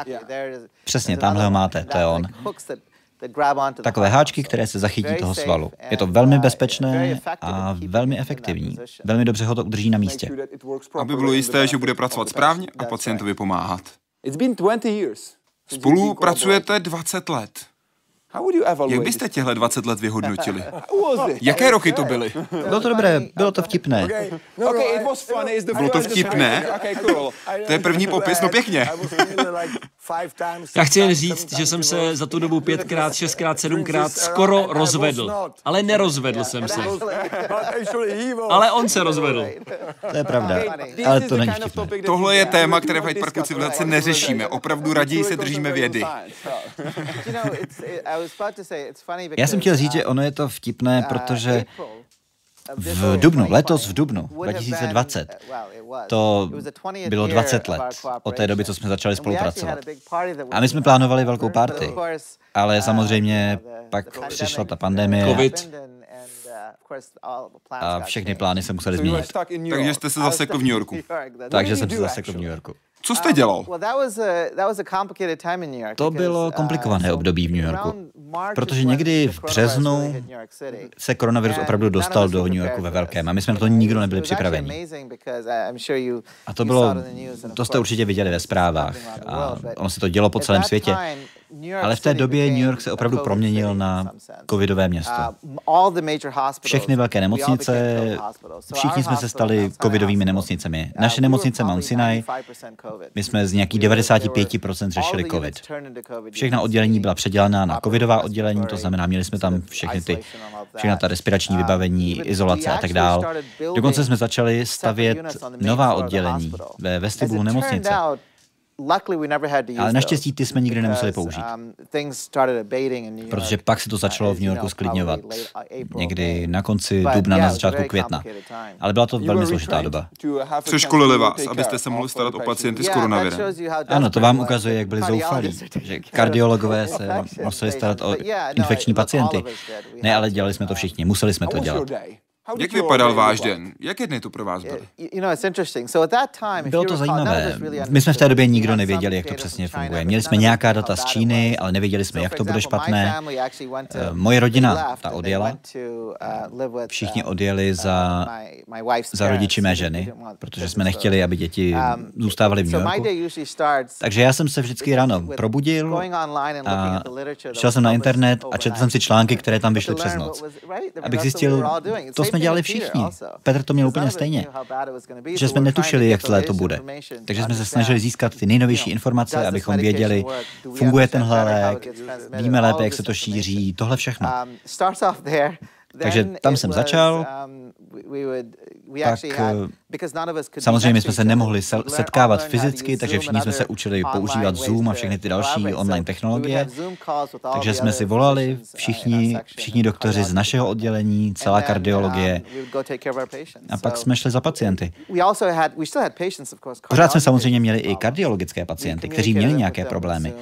Přesně, tamhle ho máte, to je on. Takové háčky, které se zachytí toho svalu. Je to velmi bezpečné a velmi efektivní. Velmi dobře ho to udrží na místě. Aby bylo jisté, že bude pracovat správně a pacientovi pomáhat. Spolu pracujete 20 let. Jak byste těchto 20 let vyhodnotili? Jaké roky to byly? Bylo to dobré, bylo to vtipné. Bylo to vtipné? To je první popis, no pěkně. Já chci jen říct, že jsem se za tu dobu 5×, 6×, 7×, skoro rozvedl. Ale nerozvedl jsem se. Ale on se rozvedl. To je pravda, ale to není vtipné. Tohle je téma, které v Hyde Parku Civilizace neřešíme. Opravdu raději se držíme vědy. Já jsem chtěl říct, že ono je to vtipné, protože letos v dubnu 2020, to bylo 20 let od té doby, co jsme začali spolupracovat. A my jsme plánovali velkou party, ale samozřejmě pak přišla ta pandemie. COVID. A všechny plány se musely změnit. Takže jste se zasekl v New Yorku. Takže jsem se zasekl v New Yorku. Co jste dělal? To bylo komplikované období v New Yorku, protože někdy v březnu se koronavirus opravdu dostal do New Yorku ve velkém a my jsme na to nikdo nebyli připraveni. A to bylo, to jste určitě viděli ve zprávách a ono se to dělo po celém světě. Ale v té době New York se opravdu proměnil na covidové město. Všechny velké nemocnice, všichni jsme se stali covidovými nemocnicemi. Naše nemocnice Mount Sinai, my jsme z nějakých 95% řešili covid. Všechna oddělení byla předělaná na covidová oddělení, to znamená, měli jsme tam všechna ta respirační vybavení, izolace a tak dál. Dokonce jsme začali stavět nová oddělení ve vestibulu nemocnice. Ale naštěstí ty jsme nikdy nemuseli použít, protože pak se to začalo v New Yorku sklidňovat, někdy na konci dubna, na začátku května. Ale byla to velmi složitá doba. Přeškolili vás, abyste se mohli starat o pacienty s koronavirem. Ano, to vám ukazuje, jak byli zoufalí, že kardiologové se museli starat o infekční pacienty. Ne, ale dělali jsme to všichni, museli jsme to dělat. Jak vypadal váš den? Jaké dny tu pro vás byly? Bylo to zajímavé. My jsme v té době nikdo nevěděli, jak to přesně funguje. Měli jsme nějaká data z Číny, ale nevěděli jsme, jak to bude špatné. Moje rodina, ta odjela. Všichni odjeli za rodiči mé ženy, protože jsme nechtěli, aby děti zůstávaly v New Yorku. Takže já jsem se vždycky ráno probudil a šel jsem na internet a četl jsem si články, které tam vyšly přes noc, abych zjistil, to jsme dělali všichni. Petr to měl úplně stejně. Že jsme netušili, jak celé to bude. Takže jsme se snažili získat ty nejnovější informace, abychom věděli, funguje tenhle lék, víme lépe, jak se to šíří, tohle všechno. Takže tam jsem začal, pak samozřejmě jsme se nemohli setkávat fyzicky, takže všichni jsme se učili používat Zoom a všechny ty další online technologie, takže jsme si volali všichni doktoři z našeho oddělení, celá kardiologie, a pak jsme šli za pacienty. Pořád jsme samozřejmě měli i kardiologické pacienty, kteří měli nějaké problémy.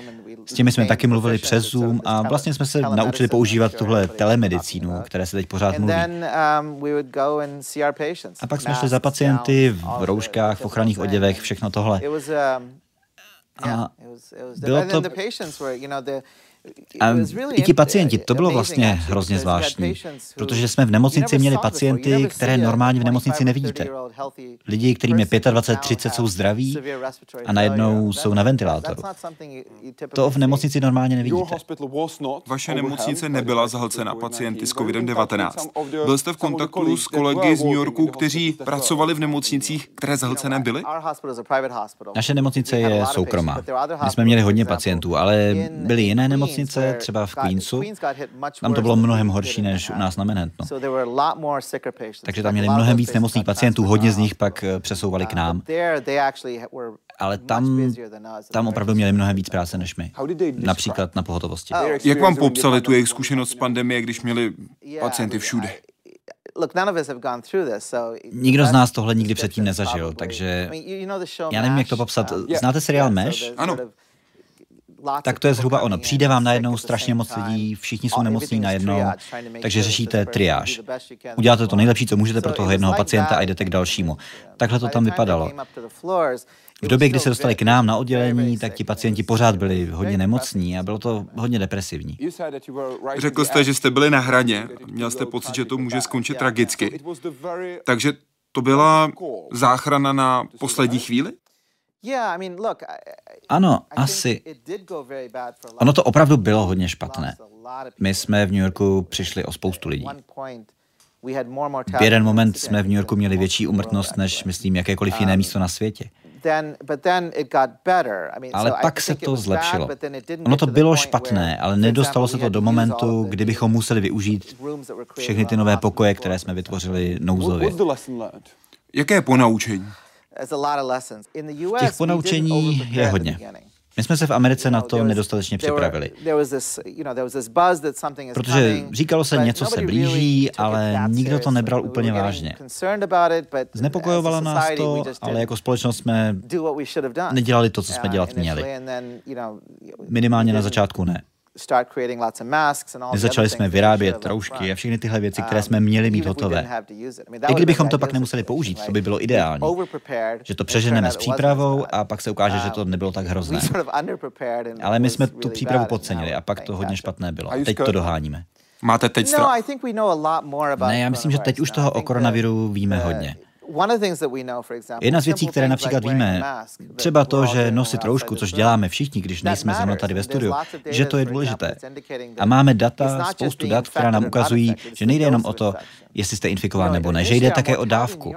S těmi jsme taky mluvili přes Zoom a vlastně jsme se naučili používat tuhle telemedicínu, o které se teď pořád mluví. A pak jsme šli za pacienty v rouškách, v ochranných oděvech, všechno tohle. A bylo to... A i ti pacienti, to bylo vlastně hrozně zvláštní, protože jsme v nemocnici měli pacienty, které normálně v nemocnici nevidíte. Lidi, kterým je 25, 30, jsou zdraví a najednou jsou na ventilátoru. To v nemocnici normálně nevidíte. Vaše nemocnice nebyla zahlcena pacienty s COVID-19. Byl jste v kontaktu s kolegy z New Yorku, kteří pracovali v nemocnicích, které zahlcené byly? Naše nemocnice je soukromá. My jsme měli hodně pacientů, ale byly jiné nemocnice, třeba v Queensu, tam to bylo mnohem horší než u nás na Manhattanu. Takže tam měli mnohem víc nemocných pacientů, hodně z nich pak přesouvali k nám. Ale tam opravdu měli mnohem víc práce než my, například na pohotovosti. Jak vám popsali tu jejich zkušenost z pandemie, když měli pacienty všude? Nikdo z nás tohle nikdy předtím nezažil, takže já nevím, jak to popsat. Znáte seriál Mesh? Ano. Tak to je zhruba ono. Přijde vám najednou strašně moc lidí, všichni jsou nemocní najednou, takže řešíte triáž. Uděláte to nejlepší, co můžete pro toho jednoho pacienta a jdete k dalšímu. Takhle to tam vypadalo. V době, kdy se dostali k nám na oddělení, tak ti pacienti pořád byli hodně nemocní a bylo to hodně depresivní. Řekl jste, že jste byli na hraně, měl jste pocit, že to může skončit tragicky. Takže to byla záchrana na poslední chvíli? Ano, asi. Ono to opravdu bylo hodně špatné. My jsme v New Yorku přišli o spoustu lidí. V jeden moment jsme v New Yorku měli větší úmrtnost než, myslím, jakékoliv jiné místo na světě. Ale pak se to zlepšilo. Ono to bylo špatné, ale nedostalo se to do momentu, kdy bychom museli využít všechny ty nové pokoje, které jsme vytvořili nouzově. Jaké ponaučení? Těch ponaučení je hodně. My jsme se v Americe na to nedostatečně připravili. Protože říkalo se, něco se blíží, ale nikdo to nebral úplně vážně. Znepokojovalo nás to, ale jako společnost jsme nedělali to, co jsme dělat měli. Minimálně na začátku ne. Nezačali jsme vyrábět roušky a všechny tyhle věci, které jsme měli mít hotové. I kdybychom to pak nemuseli použít, to by bylo ideální. Že to přeženeme s přípravou a pak se ukáže, že to nebylo tak hrozné. Ale my jsme tu přípravu podcenili a pak to hodně špatné bylo. Teď to doháníme. Máte teď strach? Ne, já myslím, že teď už toho o koronaviru víme hodně. Jedna z věcí, které například víme, třeba to, že nosit roušku, což děláme všichni, když nejsme zrovna tady ve studiu, že to je důležité. A máme data, spoustu dat, která nám ukazují, že nejde jenom o to, jestli jste infikován nebo ne, že jde také o dávku.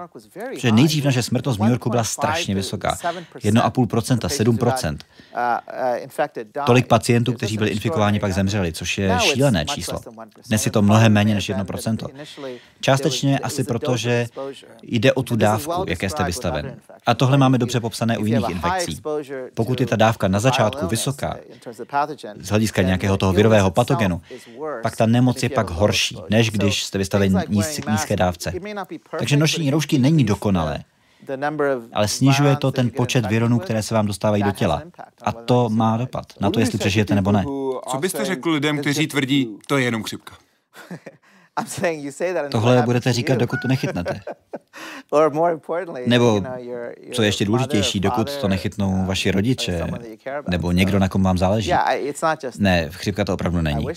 Že nejdřív naše smrtnost v New Yorku byla strašně vysoká. 1,5%, 7%. Tolik pacientů, kteří byli infikováni, pak zemřeli, což je šílené číslo. Dnes je to mnohem méně než 1%. Částečně asi proto, že jde o tu dávku, jaké jste vystaven. A tohle máme dobře popsané u jiných infekcí. Pokud je ta dávka na začátku vysoká, z hlediska nějakého toho virového patogenu, pak ta nemoc je pak horší, než když jste vystaveni nízké dávce. Takže nošení roušky není dokonalé, ale snižuje to ten počet vironů, které se vám dostávají do těla. A to má dopad na to, jestli přežijete nebo ne. Co byste řekl lidem, kteří tvrdí, to je jenom chřipka? Tohle budete říkat, dokud to nechytnete. Nebo, co je ještě důležitější, dokud to nechytnou vaši rodiče, nebo někdo, na kom vám záleží. Ne, chřipka to opravdu není.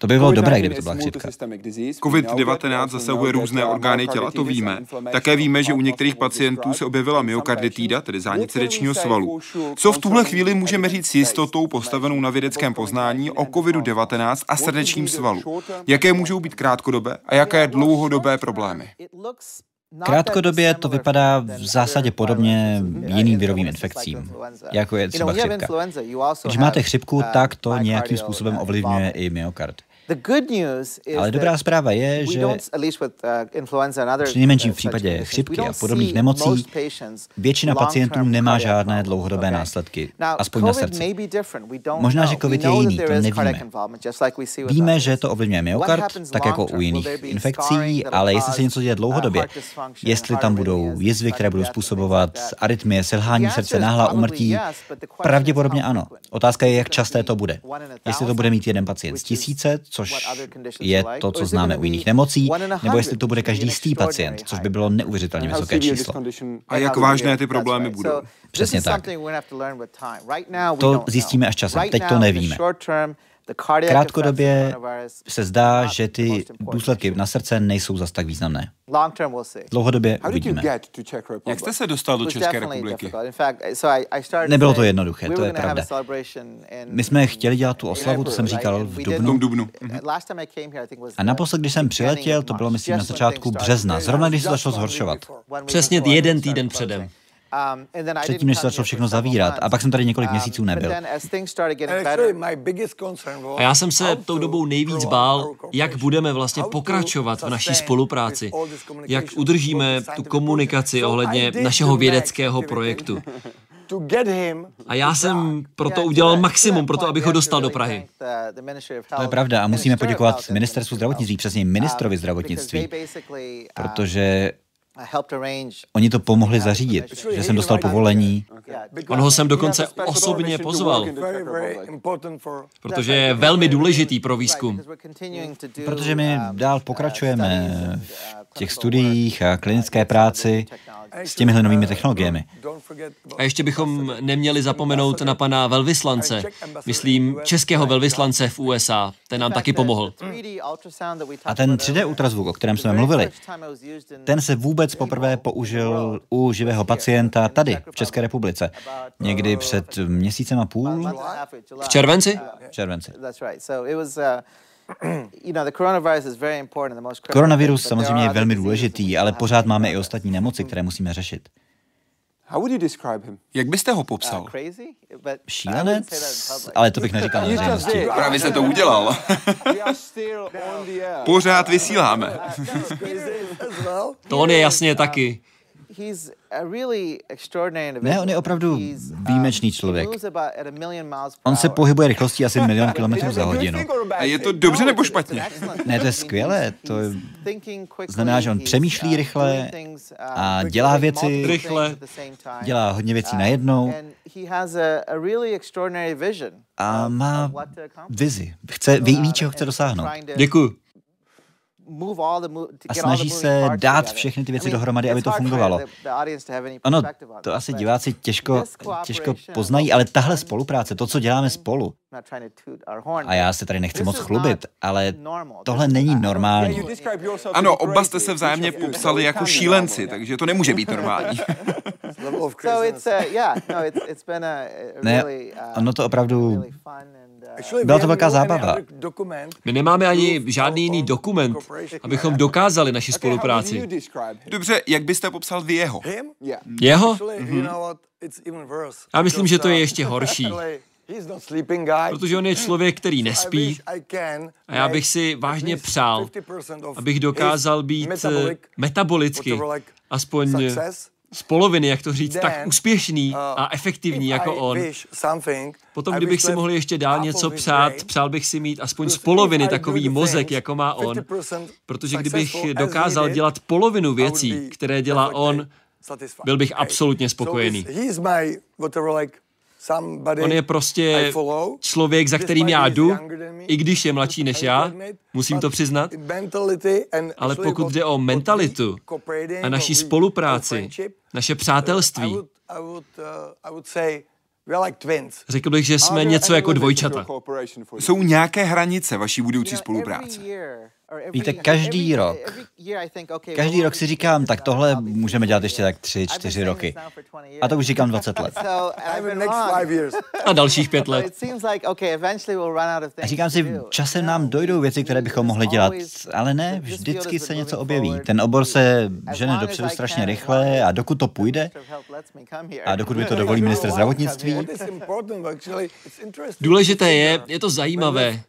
To by bylo dobré, kdyby to byla chřipka. COVID-19 zasahuje různé orgány těla, to víme. Také víme, že u některých pacientů se objevila myokarditída, tedy zánět srdečního svalu. Co v tuhle chvíli můžeme říct s jistotou postavenou na vědeckém poznání o COVID-19 a srdečním svalu? Jaké můžou být krátkodobé a jaké dlouhodobé problémy? Krátkodobě to vypadá v zásadě podobně jiným virovým infekcím, jako je třeba chřipka. Když máte chřipku, tak to nějakým způsobem ovlivňuje i myokard. Ale dobrá zpráva je, že při nejmenším v případě chřipky a podobných nemocí většina pacientů nemá žádné dlouhodobé následky, aspoň na srdci. Možná, že COVID je jiný, to nevíme. Víme, že to ovlivňuje myokard, tak jako u jiných infekcí, ale jestli se něco děje dlouhodobě, jestli tam budou jizvy, které budou způsobovat arytmie, selhání srdce, náhlá úmrtí, pravděpodobně ano. Otázka je, jak časté to bude. Jestli to bude mít jeden pacient z 1000, což je to, co známe u jiných nemocí, nebo jestli to bude každý 100 pacient, což by bylo neuvěřitelně vysoké číslo. A jak vážné ty problémy budou? Přesně tak. To zjistíme až časem. Teď to nevíme. Krátkodobě se zdá, že ty důsledky na srdce nejsou zas tak významné. Dlouhodobě uvidíme. Jak jste se dostal do České republiky? Nebylo to jednoduché, to je pravda. My jsme chtěli dělat tu oslavu, to jsem říkal v dubnu. A naposled, když jsem přiletěl, to bylo myslím na začátku března, zrovna když se začalo zhoršovat. Přesně jeden týden předem. Předtím, než se začalo všechno zavírat. A pak jsem tady několik měsíců nebyl. A já jsem se tou dobou nejvíc bál, jak budeme vlastně pokračovat v naší spolupráci, jak udržíme tu komunikaci ohledně našeho vědeckého projektu. A já jsem proto udělal maximum, proto abych ho dostal do Prahy. To je pravda a musíme poděkovat ministerstvu zdravotnictví, přesně ministrovi zdravotnictví, protože oni to pomohli zařídit, že jsem dostal povolení. On ho sem dokonce osobně pozval, protože je velmi důležitý pro výzkum. Protože my dál pokračujeme v těch studiích a klinické práci s těmihle novými technologiemi. A ještě bychom neměli zapomenout na pana velvyslance, myslím českého velvyslance v USA, ten nám taky pomohl. A ten 3D ultrazvuk, o kterém jsme mluvili, ten se vůbec poprvé použil u živého pacienta tady, v České republice. Někdy před měsícem a půl. V červenci? V červenci. Koronavirus samozřejmě je velmi důležitý, ale pořád máme i ostatní nemoci, které musíme řešit. Jak byste ho popsal? Šílenec? Ale to bych neříkal na veřejnosti. Právě se to udělal. Pořád vysíláme. To on je jasně taky. Ne, on je opravdu výjimečný člověk. On se pohybuje rychlostí asi 1 000 000 km/h. A je to dobře nebo špatně? Ne, to je skvělé. To znamená, že on přemýšlí rychle a dělá věci rychle. Dělá hodně věcí najednou. A má vizi. Ví, čeho chce dosáhnout. Děkuju. A snaží se dát všechny ty věci dohromady, aby to fungovalo. Ano, to asi diváci těžko poznají, ale tahle spolupráce, to, co děláme spolu, a já se tady nechci moc chlubit, ale tohle není normální. Ano, oba jste se vzájemně popsali jako šílenci, takže to nemůže být normální. Ne, ono to opravdu... Byla to velká zábava. My nemáme ani žádný jiný dokument, abychom dokázali naši spolupráci. Dobře, jak byste popsal vy jeho? Jeho? Já myslím, že to je ještě horší. Protože on je člověk, který nespí a já bych si vážně přál, abych dokázal být metabolicky, aspoň z poloviny, jak to říct, tak úspěšný a efektivní jako on. Potom, kdybych si mohl ještě dál něco přát, přál bych si mít aspoň z poloviny takový mozek, jako má on. Protože kdybych dokázal dělat polovinu věcí, které dělá on, byl bych absolutně spokojený. On je prostě člověk, za kterým já jdu, i když je mladší než já, musím to přiznat, ale pokud jde o mentalitu a naší spolupráci, naše přátelství, řekl bych, že jsme něco jako dvojčata. Jsou nějaké hranice vaší budoucí spolupráce? Víte, každý rok si říkám, tak tohle můžeme dělat ještě tak 3, 4 roky. A to už říkám 20 let. A dalších 5 let. A říkám si, časem nám dojdou věci, které bychom mohli dělat, ale ne, vždycky se něco objeví. Ten obor se žene dopředu strašně rychle a dokud to půjde, a dokud mi to dovolí ministr zdravotnictví. Důležité je to zajímavé,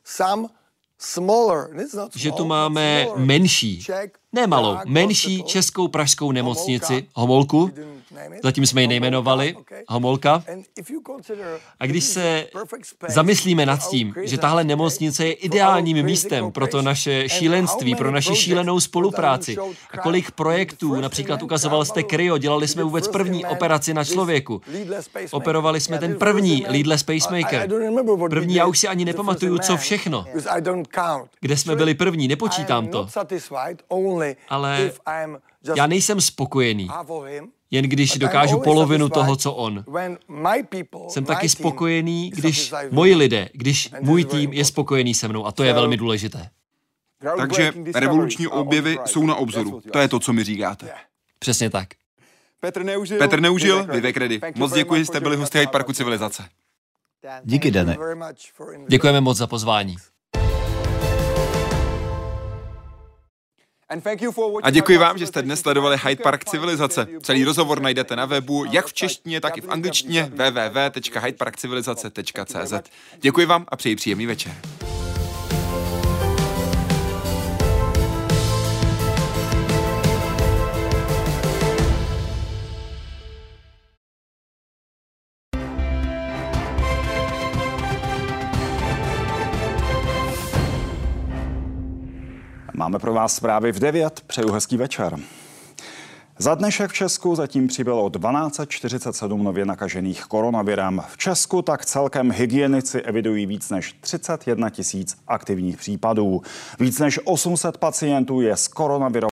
že tu máme menší, ne malou, menší českou pražskou nemocnici, Homolku. Zatím jsme ji nejmenovali Homolka. A když se zamyslíme nad tím, že tahle nemocnice je ideálním místem pro to naše šílenství, pro naši šílenou spolupráci, a kolik projektů, například ukazoval jste kryo, dělali jsme vůbec první operaci na člověku. Operovali jsme ten první leadless pacemaker. První, já už si ani nepamatuju, co všechno. Kde jsme byli první, nepočítám to. Ale já nejsem spokojený, jen když dokážu polovinu toho, co on. Jsem taky spokojený, když moji lidé, když můj tým je spokojený se mnou, a to je velmi důležité. Takže revoluční objevy jsou na obzoru. To je to, co mi říkáte. Přesně tak. Petr Neužil, Vivek Reddy. Moc děkuji, že jste byli hosty Hyde Parku Civilizace. Díky, Dane. Děkujeme moc za pozvání. A děkuji vám, že jste dnes sledovali Hyde Park Civilizace. Celý rozhovor najdete na webu, jak v češtině, tak i v angličtině, www.hydeparkcivilizace.cz. Děkuji vám a přeji příjemný večer. Máme pro vás zprávy v 9. Přeju hezký večer. Za dnešek v Česku zatím přibylo 1247 nově nakažených koronavirem. V Česku tak celkem hygienici evidují víc než 31 000 aktivních případů. Víc než 800 pacientů je s koronavirem.